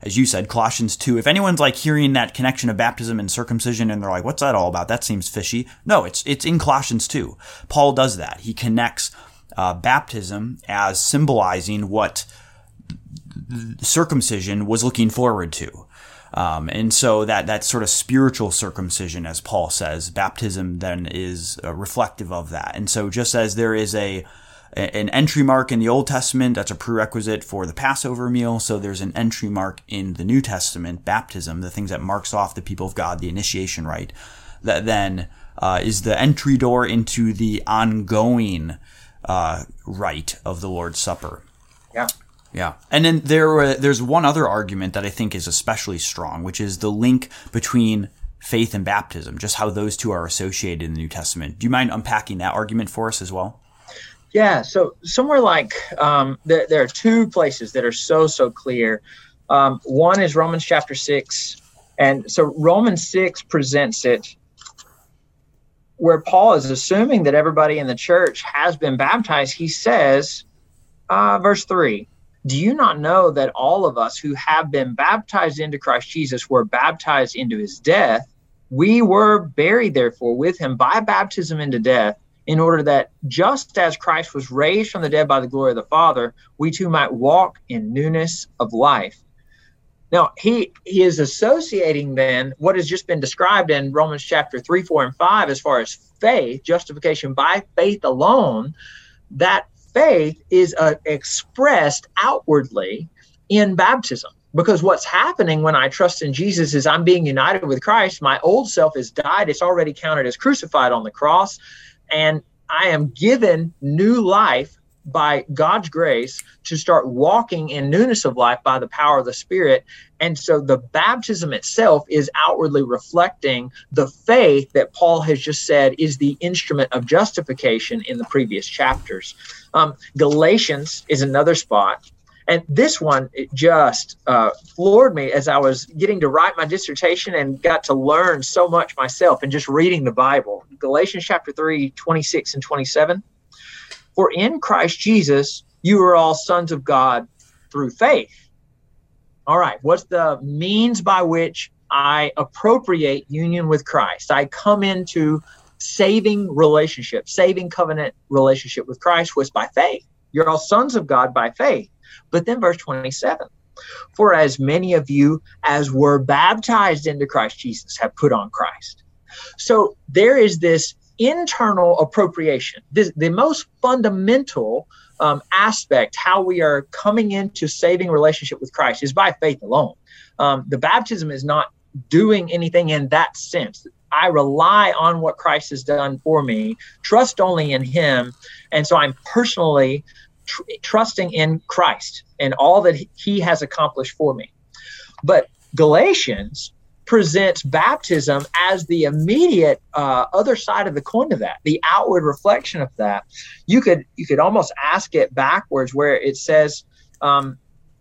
as you said, Colossians 2, if anyone's like hearing that connection of baptism and circumcision and they're like, what's that all about? That seems fishy. No, it's in Colossians 2. Paul does that. He connects baptism as symbolizing what circumcision was looking forward to. And so that sort of spiritual circumcision, as Paul says, baptism then is reflective of that. And so just as there is an entry mark in the Old Testament, that's a prerequisite for the Passover meal. So there's an entry mark in the New Testament, baptism, the things that marks off the people of God, the initiation rite, that then is the entry door into the ongoing rite of the Lord's Supper. Yeah. Yeah. And then there's one other argument that I think is especially strong, which is the link between faith and baptism, just how those two are associated in the New Testament. Do you mind unpacking that argument for us as well? Yeah, so somewhere like there are two places that are so clear. One is Romans chapter 6. And so Romans 6 presents it where Paul is assuming that everybody in the church has been baptized. He says, verse 3, do you not know that all of us who have been baptized into Christ Jesus were baptized into his death? We were buried, therefore, with him by baptism into death, in order that just as Christ was raised from the dead by the glory of the Father, we too might walk in newness of life. Now, he is associating then what has just been described in Romans chapter 3, 4, and 5 as far as faith, justification by faith alone, that faith is expressed outwardly in baptism. Because what's happening when I trust in Jesus is I'm being united with Christ. My old self has died. It's already counted as crucified on the cross. And I am given new life by God's grace to start walking in newness of life by the power of the Spirit. And so the baptism itself is outwardly reflecting the faith that Paul has just said is the instrument of justification in the previous chapters. Galatians is another spot. And this one, it just floored me as I was getting to write my dissertation and got to learn so much myself and just reading the Bible. Galatians chapter 3, 26 and 27. For in Christ Jesus, you are all sons of God through faith. All right, what's the means by which I appropriate union with Christ? I come into saving relationship, saving covenant relationship with Christ was by faith. You're all sons of God by faith. But then verse 27, for as many of you as were baptized into Christ Jesus have put on Christ. So there is this internal appropriation, this, the most fundamental aspect, how we are coming into saving relationship with Christ is by faith alone. The baptism is not doing anything in that sense. I rely on what Christ has done for me, trust only in him. And so I'm personally trusting in Christ and all that he has accomplished for me. But Galatians presents baptism as the immediate other side of the coin of that, the outward reflection of that. You could almost ask it backwards where it says,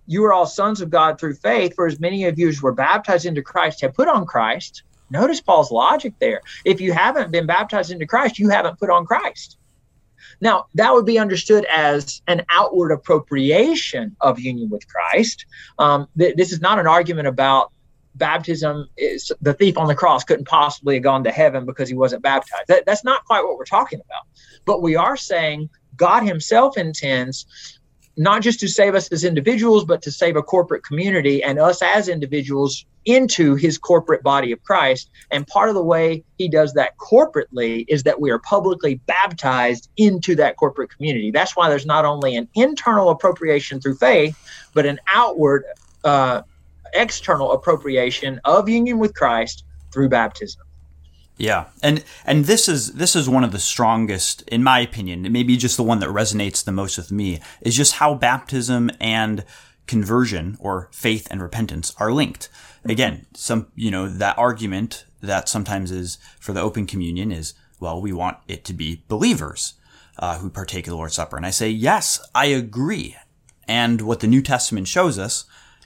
you are all sons of God through faith, for as many of you as were baptized into Christ have put on Christ. Notice Paul's logic there. If you haven't been baptized into Christ, you haven't put on Christ. Now, that would be understood as an outward appropriation of union with Christ. This is not an argument about baptism is the thief on the cross couldn't possibly have gone to heaven because he wasn't baptized. That's not quite what we're talking about. But we are saying God himself intends not just to save us as individuals, but to save a corporate community and us as individuals into his corporate body of Christ. And part of the way he does that corporately is that we are publicly baptized into that corporate community. That's why there's not only an internal appropriation through faith, but an outward, external appropriation of union with Christ through baptism. Yeah, and this is one of the strongest, in my opinion, maybe just the one that resonates the most with me, is just how baptism and conversion, or faith and repentance, are linked. Again, that argument that sometimes is for the open communion is, well, we want it to be believers who partake of the Lord's Supper. And I say, yes, I agree. And what the New Testament shows us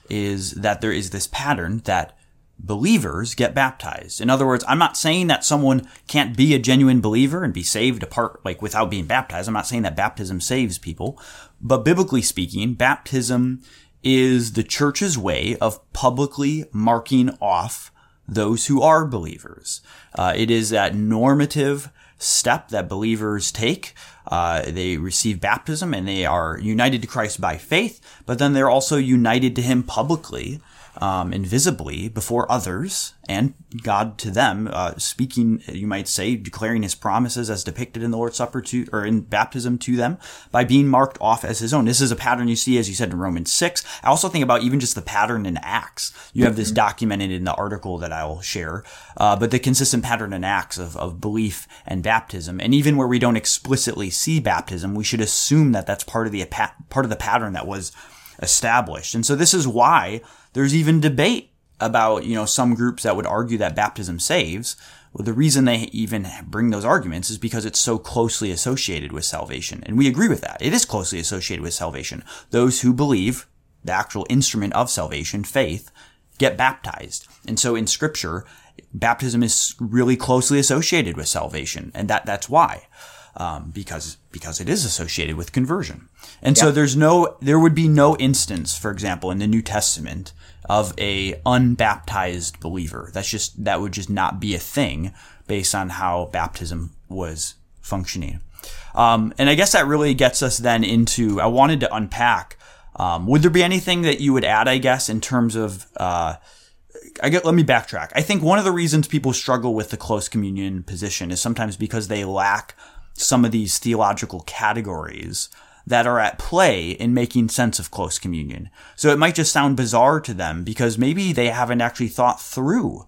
is that there is this pattern that believers get baptized. In other words, I'm not saying that someone can't be a genuine believer and be saved apart, like without being baptized. I'm not saying that baptism saves people, but biblically speaking, baptism is the church's way of publicly marking off those who are believers. It is that normative step that believers take. They receive baptism and they are united to Christ by faith, but then they're also united to him publicly, and visibly before others, and God to them, speaking, you might say, declaring his promises as depicted in the Lord's Supper or in baptism to them by being marked off as his own. This is a pattern you see, as you said, in Romans 6. I also think about even just the pattern in Acts. You have this documented in the article that I will share, but the consistent pattern in Acts of belief and baptism. And even where we don't explicitly see baptism, we should assume that that's part of the pattern that was established. And so this is why there's even debate about, some groups that would argue that baptism saves. Well, the reason they even bring those arguments is because it's so closely associated with salvation. And we agree with that. It is closely associated with salvation. Those who believe, the actual instrument of salvation, faith, get baptized. And so in Scripture, baptism is really closely associated with salvation. And that's why. Because it is associated with conversion. And so there would be no instance, for example, in the New Testament of a unbaptized believer. That would just not be a thing based on how baptism was functioning. And I guess that really gets us then into, I wanted to unpack, would there be anything that you would add, I guess, in terms of, let me backtrack. I think one of the reasons people struggle with the close communion position is sometimes because they lack some of these theological categories that are at play in making sense of close communion. So it might just sound bizarre to them because maybe they haven't actually thought through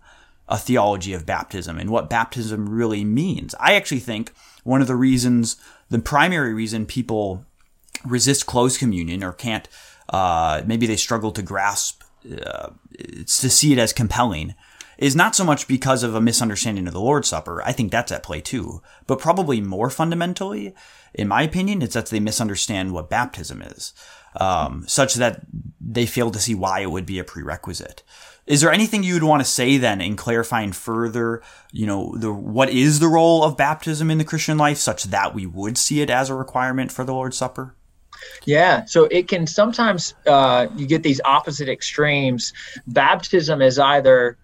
a theology of baptism and what baptism really means. I actually think one of the reasons, the primary reason people resist close communion or can't, maybe they struggle to grasp, to see it as compelling, is not so much because of a misunderstanding of the Lord's Supper. I think that's at play too. But probably more fundamentally, in my opinion, it's that they misunderstand what baptism is, such that they fail to see why it would be a prerequisite. Is there anything you would want to say then in clarifying further, what is the role of baptism in the Christian life such that we would see it as a requirement for the Lord's Supper? Yeah, so it can sometimes you get these opposite extremes. Baptism is either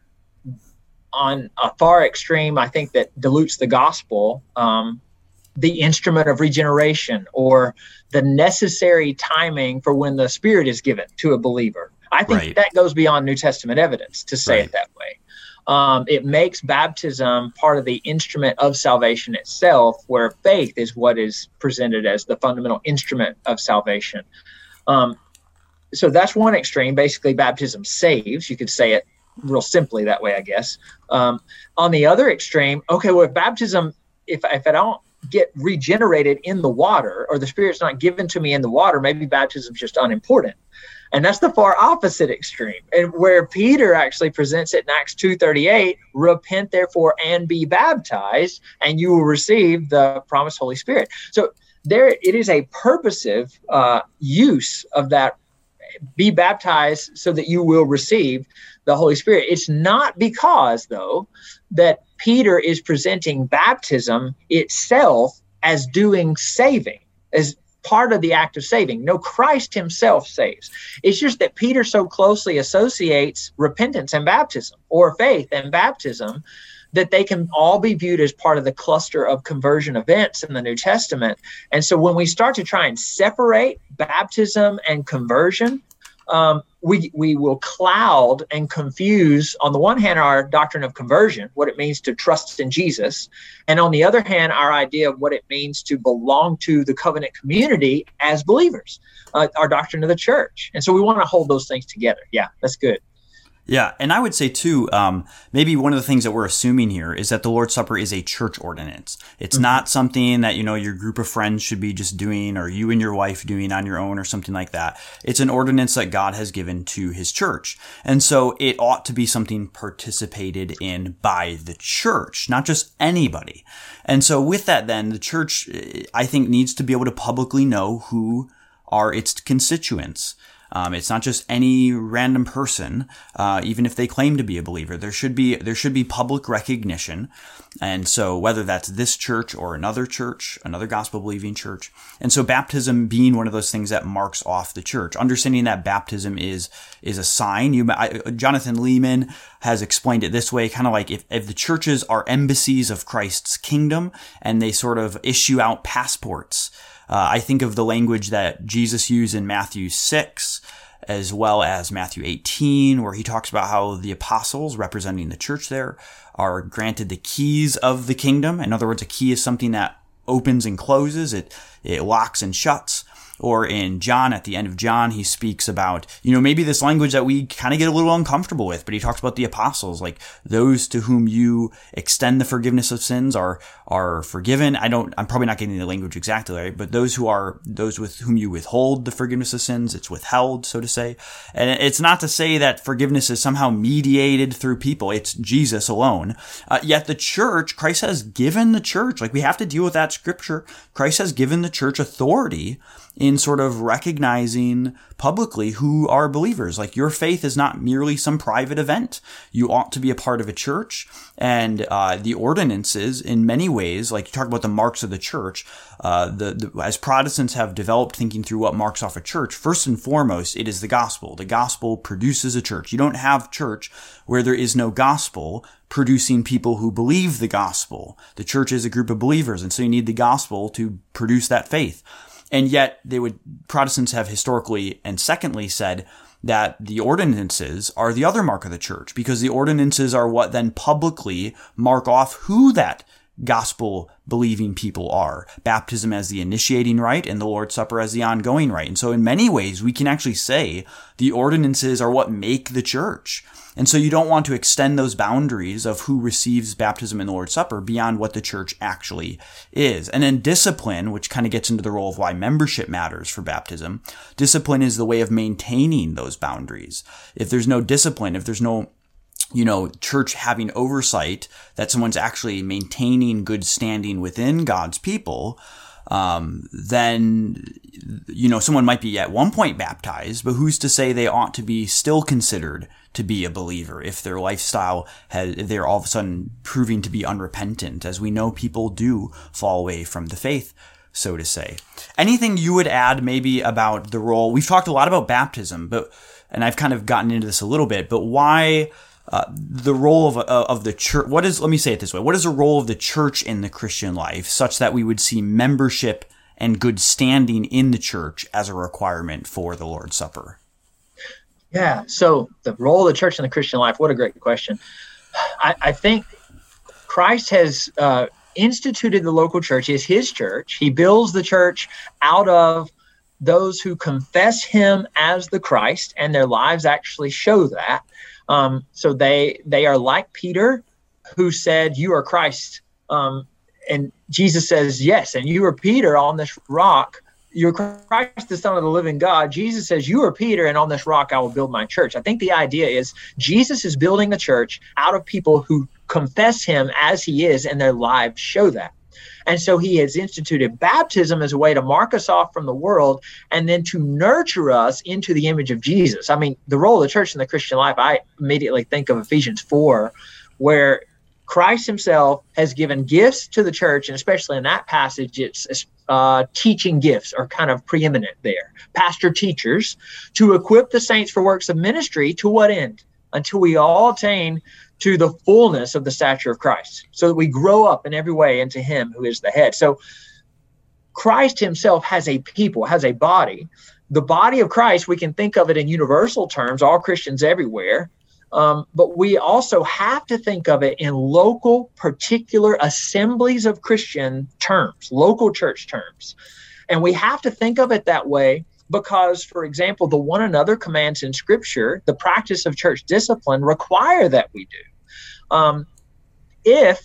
on a far extreme, I think, that dilutes the gospel, the instrument of regeneration, or the necessary timing for when the Spirit is given to a believer. I think that goes beyond New Testament evidence to say it that way. It makes baptism part of the instrument of salvation itself, where faith is what is presented as the fundamental instrument of salvation. So that's one extreme. Basically, baptism saves. You could say it real simply that way, I guess. On the other extreme, okay, well, if baptism, if I don't get regenerated in the water, or the Spirit's not given to me in the water, maybe baptism's just unimportant. And that's the far opposite extreme, and where Peter actually presents it in Acts 2:38, repent therefore and be baptized, and you will receive the promised Holy Spirit. So there it is, a purposive use of that, be baptized so that you will receive the Holy Spirit. It's not because, though, that Peter is presenting baptism itself as doing saving, as part of the act of saving. No, Christ himself saves. It's just that Peter so closely associates repentance and baptism, or faith and baptism, that they can all be viewed as part of the cluster of conversion events in the New Testament. And so when we start to try and separate baptism and conversion, we will cloud and confuse, on the one hand, our doctrine of conversion, what it means to trust in Jesus, and on the other hand, our idea of what it means to belong to the covenant community as believers, our doctrine of the church. And so we want to hold those things together. Yeah, that's good. Yeah, and I would say, too, maybe one of the things that we're assuming here is that the Lord's Supper is a church ordinance. It's not something that, you know, your group of friends should be just doing, or you and your wife doing on your own, or something like that. It's an ordinance that God has given to his church. And so it ought to be something participated in by the church, not just anybody. And so with that, then, the church, I think, needs to be able to publicly know who are its constituents. It's not just any random person, even if they claim to be a believer. There should be public recognition. And so whether that's this church or another church, another gospel believing church. And so baptism being one of those things that marks off the church, understanding that baptism is a sign. Jonathan Lehman has explained it this way, kind of like if the churches are embassies of Christ's kingdom and they sort of issue out passports. I think of the language that Jesus used in Matthew 6, as well as Matthew 18, where he talks about how the apostles, representing the church there, are granted the keys of the kingdom. In other words, a key is something that opens and closes, it locks and shuts. Or in John, at the end of John, he speaks about, you know, maybe this language that we kind of get a little uncomfortable with, but he talks about the apostles, like those to whom you extend the forgiveness of sins are forgiven. I'm probably not getting the language exactly right, but those with whom you withhold the forgiveness of sins, it's withheld, so to say. And it's not to say that forgiveness is somehow mediated through people. It's Jesus alone. Yet the church, Christ has given the church, like we have to deal with that scripture. Christ has given the church authority in sort of recognizing publicly who are believers. Like, your faith is not merely some private event. You ought to be a part of a church. And the ordinances, in many ways, like you talk about the marks of the church, as Protestants have developed thinking through what marks off a church, first and foremost, it is the gospel. The gospel produces a church. You don't have church where there is no gospel producing people who believe the gospel. The church is a group of believers, and so you need the gospel to produce that faith. And yet Protestants have historically and secondly said that the ordinances are the other mark of the church, because the ordinances are what then publicly mark off who that gospel believing people are. Baptism as the initiating rite and the Lord's Supper as the ongoing rite. And so in many ways, we can actually say the ordinances are what make the church. And so you don't want to extend those boundaries of who receives baptism and the Lord's Supper beyond what the church actually is. And then discipline, which kind of gets into the role of why membership matters for baptism. Discipline is the way of maintaining those boundaries. If there's no discipline, if there's no, you know, church having oversight that someone's actually maintaining good standing within God's people, then, you know, someone might be at one point baptized, but who's to say they ought to be still considered to be a believer if their lifestyle they're all of a sudden proving to be unrepentant, as we know people do fall away from the faith so to say. Anything you would add maybe about the role? We've talked a lot about baptism, but and I've kind of gotten into this a little bit, but why the role of the church? What is, let me say it this way. What is the role of the church in the Christian life such that we would see membership and good standing in the church as a requirement for the Lord's Supper? Yeah, so the role of the church in the Christian life, what a great question. I think Christ has instituted the local church as his church. He builds the church out of those who confess him as the Christ, and their lives actually show that. So they are like Peter, who said, "You are Christ." And Jesus says, "Yes, and you are Peter on this rock. You're Christ, the Son of the living God." Jesus says, "You are Peter, and on this rock I will build my church." I think the idea is Jesus is building the church out of people who confess him as he is, and their lives show that. And so he has instituted baptism as a way to mark us off from the world and then to nurture us into the image of Jesus. I mean, the role of the church in the Christian life, I immediately think of Ephesians 4, where Christ himself has given gifts to the church, and especially in that passage, it's teaching gifts are kind of preeminent there. Pastor teachers to equip the saints for works of ministry, to what end? Until we all attain to the fullness of the stature of Christ, so that we grow up in every way into him who is the head. So Christ himself has a people, has a body. The body of Christ, we can think of it in universal terms, all Christians everywhere. But we also have to think of it in local, particular assemblies of Christian terms, local church terms. And we have to think of it that way because, for example, the one another commands in Scripture, the practice of church discipline, require that we do. If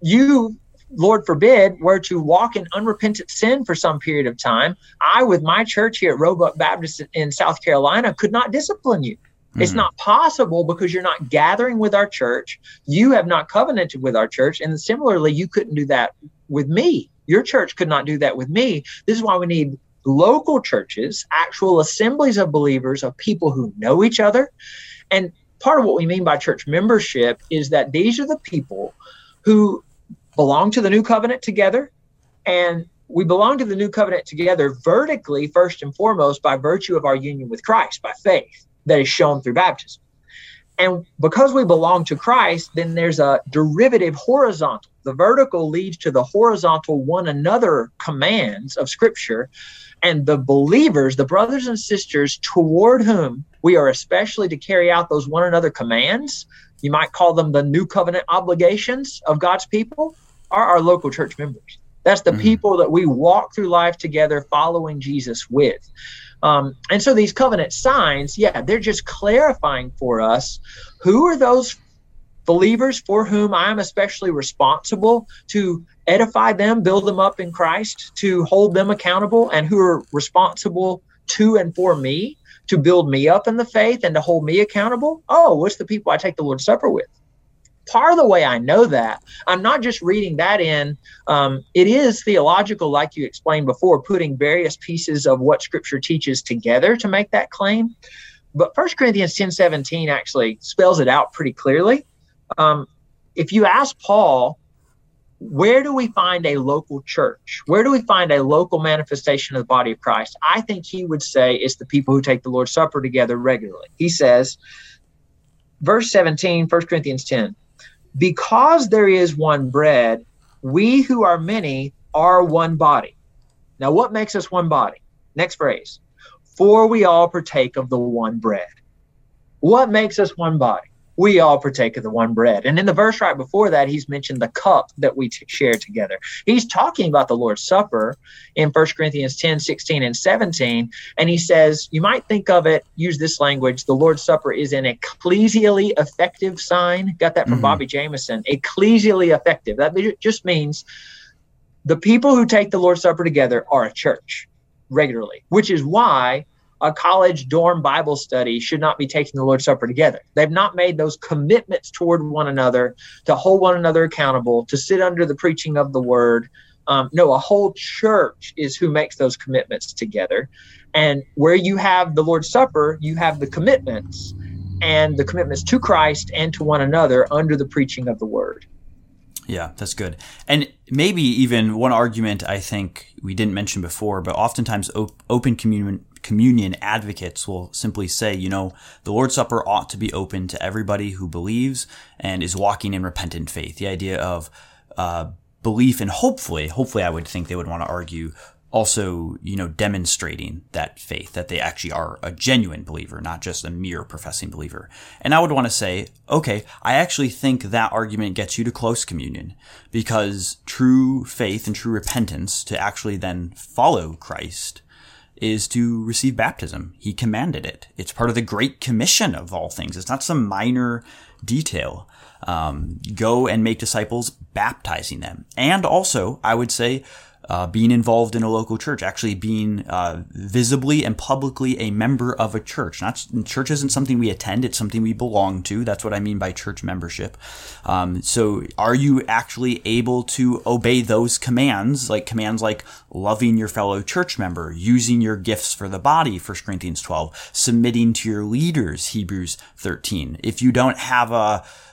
you, Lord forbid, were to walk in unrepentant sin for some period of time, I, with my church here at Roebuck Baptist in South Carolina, could not discipline you. It's not possible because you're not gathering with our church. You have not covenanted with our church. And similarly, you couldn't do that with me. Your church could not do that with me. This is why we need local churches, actual assemblies of believers, of people who know each other. And part of what we mean by church membership is that these are the people who belong to the new covenant together. And we belong to the new covenant together vertically, first and foremost, by virtue of our union with Christ, by faith. That is shown through baptism. And because we belong to Christ, then there's a derivative horizontal. The vertical leads to the horizontal one another commands of Scripture, and the believers, the brothers and sisters toward whom we are especially to carry out those one another commands, you might call them the new covenant obligations of God's people, are our local church members. That's the people that we walk through life together following Jesus with. And so these covenant signs, they're just clarifying for us who are those believers for whom I'm especially responsible to edify them, build them up in Christ, to hold them accountable, and who are responsible to and for me to build me up in the faith and to hold me accountable. Oh, it's the people I take the Lord's Supper with. Part of the way I know that, I'm not just reading that in. It is theological, like you explained before, putting various pieces of what Scripture teaches together to make that claim. But 1 Corinthians 10:17 actually spells it out pretty clearly. If you ask Paul, where do we find a local church? Where do we find a local manifestation of the body of Christ? I think he would say it's the people who take the Lord's Supper together regularly. He says, verse 17, 1 Corinthians 10. Because there is one bread, we who are many are one body. Now, what makes us one body? Next phrase. For we all partake of the one bread. What makes us one body? We all partake of the one bread. And in the verse right before that, he's mentioned the cup that we share together. He's talking about the Lord's Supper in 1 Corinthians 10, 16, and 17. And he says, you might think of it, use this language, the Lord's Supper is an ecclesially effective sign. Got that from Bobby Jameson. Ecclesially effective. That just means the people who take the Lord's Supper together are a church regularly, which is why a college dorm Bible study should not be taking the Lord's Supper together. They've not made those commitments toward one another, to hold one another accountable, to sit under the preaching of the word. No, a whole church is who makes those commitments together. And where you have the Lord's Supper, you have the commitments, and the commitments to Christ and to one another under the preaching of the word. Yeah, that's good. And maybe even one argument I think we didn't mention before, but oftentimes open communion advocates will simply say, you know, the Lord's Supper ought to be open to everybody who believes and is walking in repentant faith. The idea of belief and hopefully I would think they would want to argue also, you know, demonstrating that faith, that they actually are a genuine believer, not just a mere professing believer. And I would want to say, okay, I actually think that argument gets you to close communion, because true faith and true repentance to actually then follow Christ is to receive baptism. He commanded it. It's part of the Great Commission of all things. It's not some minor detail. Go and make disciples, baptizing them. And also, I would say, being involved in a local church, actually being visibly and publicly a member of a church. Church isn't something we attend, it's something we belong to. That's what I mean by church membership. So are you actually able to obey those commands like loving your fellow church member, using your gifts for the body, 1 Corinthians 12, submitting to your leaders, Hebrews 13. If you don't have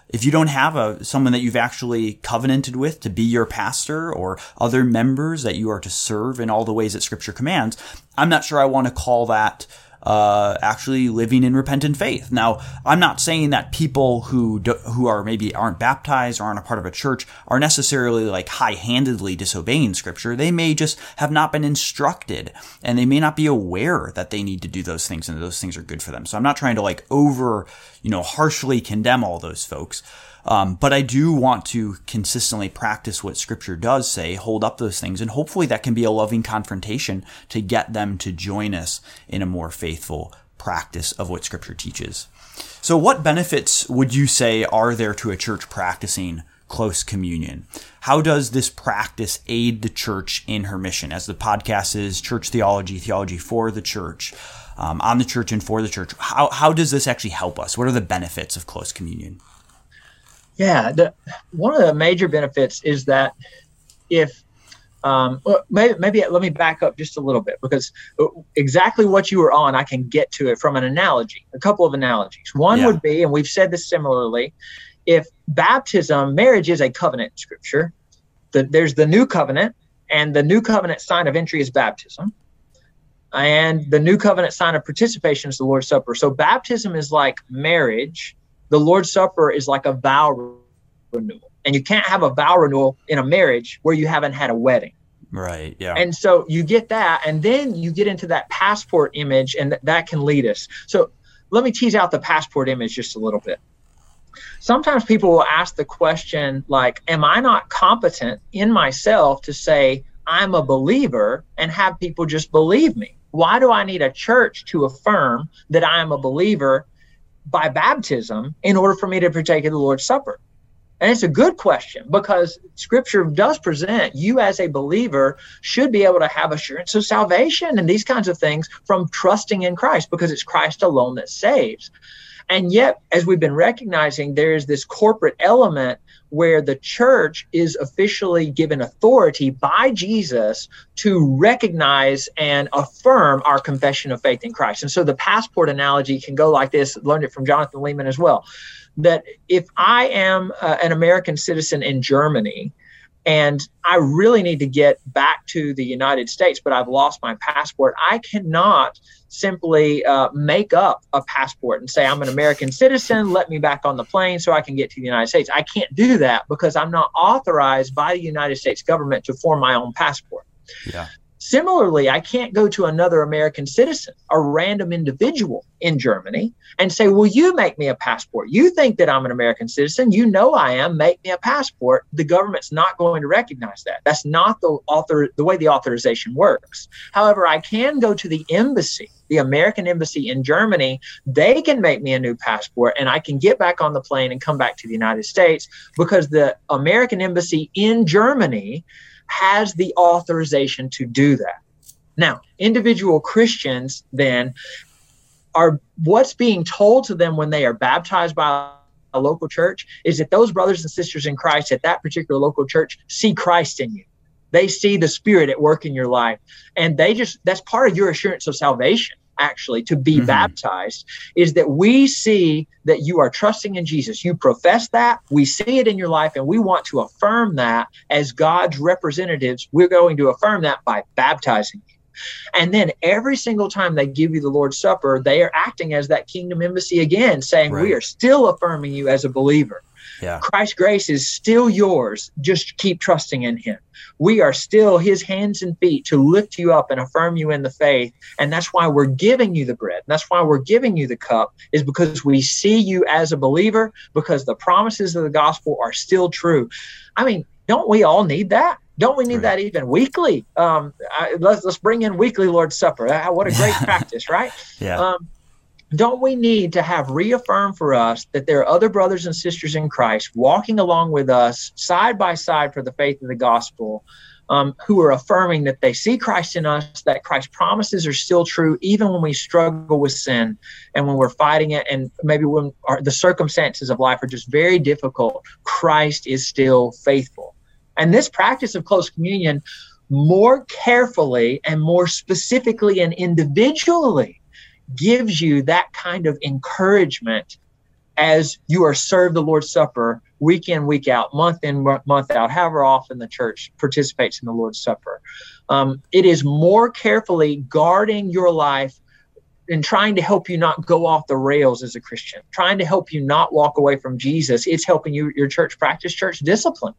someone that you've actually covenanted with to be your pastor, or other members that you are to serve in all the ways that Scripture commands, I'm not sure I want to call that actually living in repentant faith. Now, I'm not saying that people who aren't baptized or aren't a part of a church are necessarily like high-handedly disobeying Scripture. They may just have not been instructed, and they may not be aware that they need to do those things, and those things are good for them. So I'm not trying to harshly condemn all those folks. But I do want to consistently practice what Scripture does say, hold up those things, and hopefully that can be a loving confrontation to get them to join us in a more faithful practice of what Scripture teaches. So what benefits would you say are there to a church practicing close communion? How does this practice aid the church in her mission? As the podcast is Church Theology, Theology for the Church, on the church and for the church, how does this actually help us? What are the benefits of close communion? Yeah, one of the major benefits is that maybe let me back up just a little bit, because exactly what you were on, I can get to it from an analogy, a couple of analogies. One would be, and we've said this similarly, if marriage is a covenant in Scripture, there's the new covenant, and the new covenant sign of entry is baptism. And the new covenant sign of participation is the Lord's Supper. So baptism is like marriage. The Lord's Supper is like a vow renewal, and you can't have a vow renewal in a marriage where you haven't had a wedding. Right. Yeah. And so you get that, and then you get into that passport image, and that can lead us. So let me tease out the passport image just a little bit. Sometimes people will ask the question, like, am I not competent in myself to say I'm a believer and have people just believe me? Why do I need a church to affirm that I'm a believer by baptism in order for me to partake of the Lord's Supper? And it's a good question, because Scripture does present you as a believer should be able to have assurance of salvation and these kinds of things from trusting in Christ, because it's Christ alone that saves. And yet, as we've been recognizing, there is this corporate element where the church is officially given authority by Jesus to recognize and affirm our confession of faith in Christ. And so the passport analogy can go like this. Learned it from Jonathan Lehman as well, that if I am an American citizen in Germany, and I really need to get back to the United States, but I've lost my passport, I cannot simply make up a passport and say, I'm an American citizen, let me back on the plane so I can get to the United States. I can't do that, because I'm not authorized by the United States government to form my own passport. Yeah. Similarly, I can't go to another American citizen, a random individual in Germany, and say, will you make me a passport? You think that I'm an American citizen. You know I am. Make me a passport. The government's not going to recognize that. That's not the way the authorization works. However, I can go to the embassy, the American embassy in Germany. They can make me a new passport, and I can get back on the plane and come back to the United States, because the American embassy in Germany has the authorization to do that. Now, individual Christians then are, what's being told to them when they are baptized by a local church is that those brothers and sisters in Christ at that particular local church see Christ in you. They see the Spirit at work in your life. And that's part of your assurance of salvation. actually to be baptized, is that we see that you are trusting in Jesus. You profess that. We see it in your life, and we want to affirm that as God's representatives. We're going to affirm that by baptizing you. And then every single time they give you the Lord's Supper, they are acting as that kingdom embassy again, saying, right, we are still affirming you as a believer. Yeah. Christ's grace is still yours. Just keep trusting in him. We are still his hands and feet to lift you up and affirm you in the faith. And that's why we're giving you the bread. And that's why we're giving you the cup, is because we see you as a believer, because the promises of the gospel are still true. I mean, don't we all need that? Don't we need that even weekly? Let's bring in weekly Lord's Supper. What a great practice, right? Yeah. Don't we need to have reaffirmed for us that there are other brothers and sisters in Christ walking along with us side by side for the faith of the gospel, who are affirming that they see Christ in us, that Christ's promises are still true, even when we struggle with sin and when we're fighting it, and maybe when the circumstances of life are just very difficult, Christ is still faithful. And this practice of close communion, more carefully and more specifically and individually, gives you that kind of encouragement as you are served the Lord's Supper week in, week out, month in, month out, however often the church participates in the Lord's Supper. It is more carefully guarding your life and trying to help you not go off the rails as a Christian, trying to help you not walk away from Jesus. It's helping you, your church practice church discipline,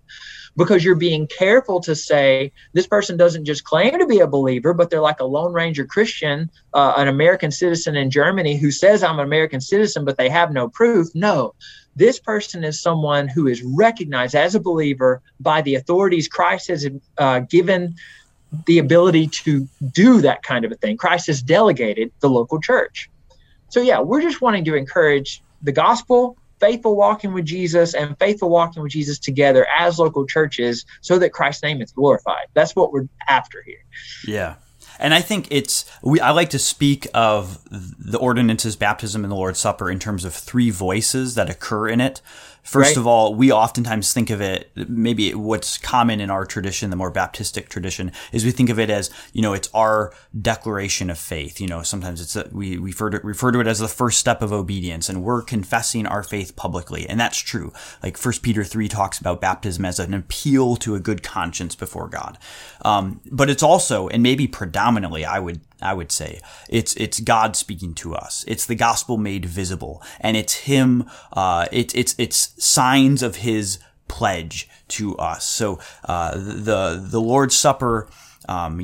because you're being careful to say, this person doesn't just claim to be a believer, but they're like a Lone Ranger Christian, an American citizen in Germany who says, I'm an American citizen, but they have no proof. No, this person is someone who is recognized as a believer by the authorities Christ has given the ability to do that kind of a thing. Christ has delegated the local church. So yeah, we're just wanting to encourage the gospel, faithful walking with Jesus, and faithful walking with Jesus together as local churches so that Christ's name is glorified. That's what we're after here. Yeah. And I think I like to speak of the ordinances, baptism, and the Lord's Supper in terms of three voices that occur in it. First of all, we oftentimes think of it, maybe what's common in our tradition, the more Baptistic tradition, is we think of it as, it's our declaration of faith. Sometimes we refer to it as the first step of obedience, and we're confessing our faith publicly. And that's true. Like 1 Peter 3 talks about baptism as an appeal to a good conscience before God. But it's also, and maybe predominantly, I would say it's God speaking to us. It's the gospel made visible, and it's Him. It's signs of His pledge to us. So the Lord's Supper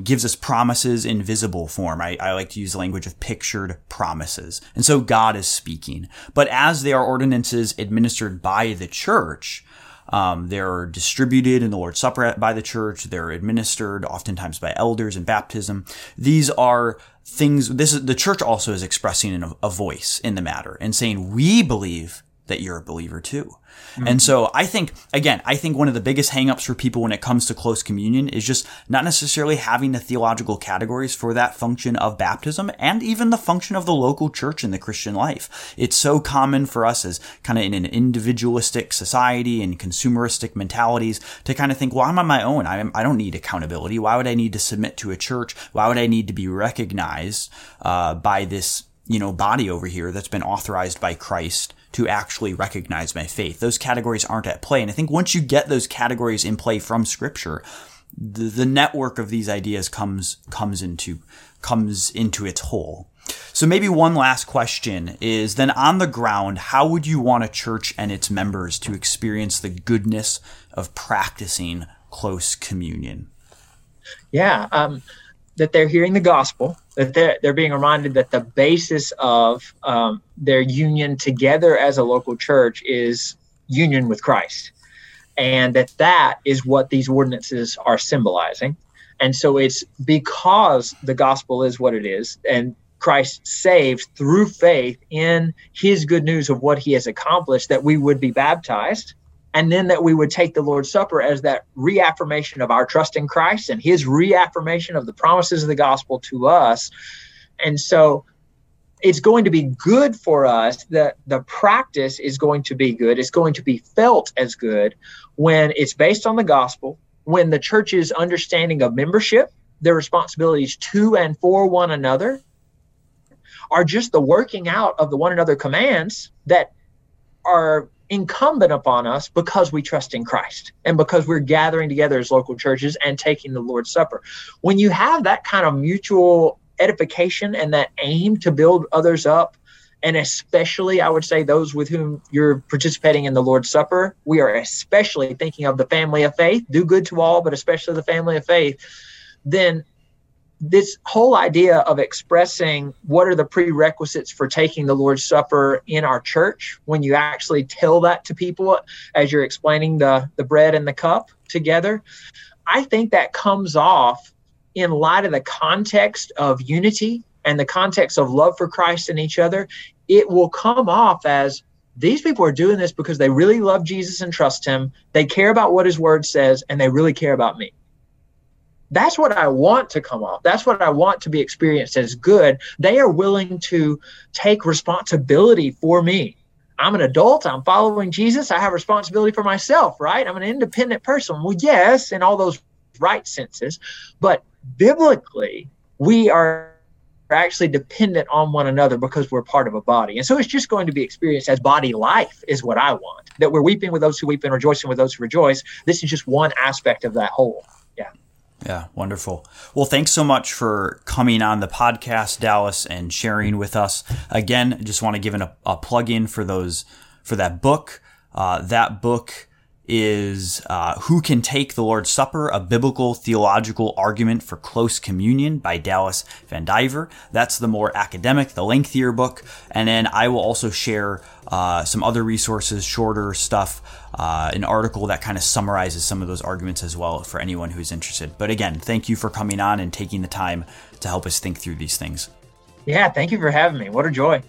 gives us promises in visible form. I like to use the language of pictured promises, and so God is speaking. But as they are ordinances administered by the church, they're distributed in the Lord's Supper by the church. They're administered oftentimes by elders in baptism. These are things, the church also is expressing a voice in the matter and saying, we believe that you're a believer too. Mm-hmm. And so I think one of the biggest hangups for people when it comes to close communion is just not necessarily having the theological categories for that function of baptism and even the function of the local church in the Christian life. It's so common for us as kind of in an individualistic society and consumeristic mentalities to kind of think, well, I'm on my own. I don't need accountability. Why would I need to submit to a church? Why would I need to be recognized by this body over here that's been authorized by Christ to actually recognize my faith? Those categories aren't at play. And I think once you get those categories in play from Scripture, the network of these ideas comes into its whole. So maybe one last question is then, on the ground, how would you want a church and its members to experience the goodness of practicing close communion? Yeah, that they're hearing the gospel, that they're being reminded that the basis of their union together as a local church is union with Christ, and that is what these ordinances are symbolizing. And so it's because the gospel is what it is, and Christ saved through faith in his good news of what he has accomplished, that we would be baptized, and then that we would take the Lord's Supper as that reaffirmation of our trust in Christ and his reaffirmation of the promises of the gospel to us. And so it's going to be good for us. The practice is going to be good. It's going to be felt as good when it's based on the gospel, when the church's understanding of membership, their responsibilities to and for one another, are just the working out of the one another commands that are incumbent upon us because we trust in Christ and because we're gathering together as local churches and taking the Lord's Supper. When you have that kind of mutual edification and that aim to build others up, and especially, I would say, those with whom you're participating in the Lord's Supper, we are especially thinking of the family of faith, do good to all, but especially the family of faith, then this whole idea of expressing what are the prerequisites for taking the Lord's Supper in our church, when you actually tell that to people as you're explaining the bread and the cup together, I think that comes off in light of the context of unity and the context of love for Christ and each other. It will come off as these people are doing this because they really love Jesus and trust him. They care about what his word says, and they really care about me. That's what I want to come off. That's what I want to be experienced as good. They are willing to take responsibility for me. I'm an adult. I'm following Jesus. I have responsibility for myself, right? I'm an independent person. Well, yes, in all those right senses, but biblically, we are actually dependent on one another because we're part of a body. And so it's just going to be experienced as body life is what I want, that we're weeping with those who weep and rejoicing with those who rejoice. This is just one aspect of that whole. Yeah. Yeah, wonderful. Well, thanks so much for coming on the podcast, Dallas, and sharing with us. Again, I just want to give a plug in for that book. That book is Who Can Take the Lord's Supper? A Biblical Theological Argument for Close Communion by Dallas Vandiver. That's the more academic, the lengthier book. And then I will also share some other resources, shorter stuff, an article that kind of summarizes some of those arguments as well for anyone who's interested. But again, thank you for coming on and taking the time to help us think through these things. Yeah, thank you for having me. What a joy.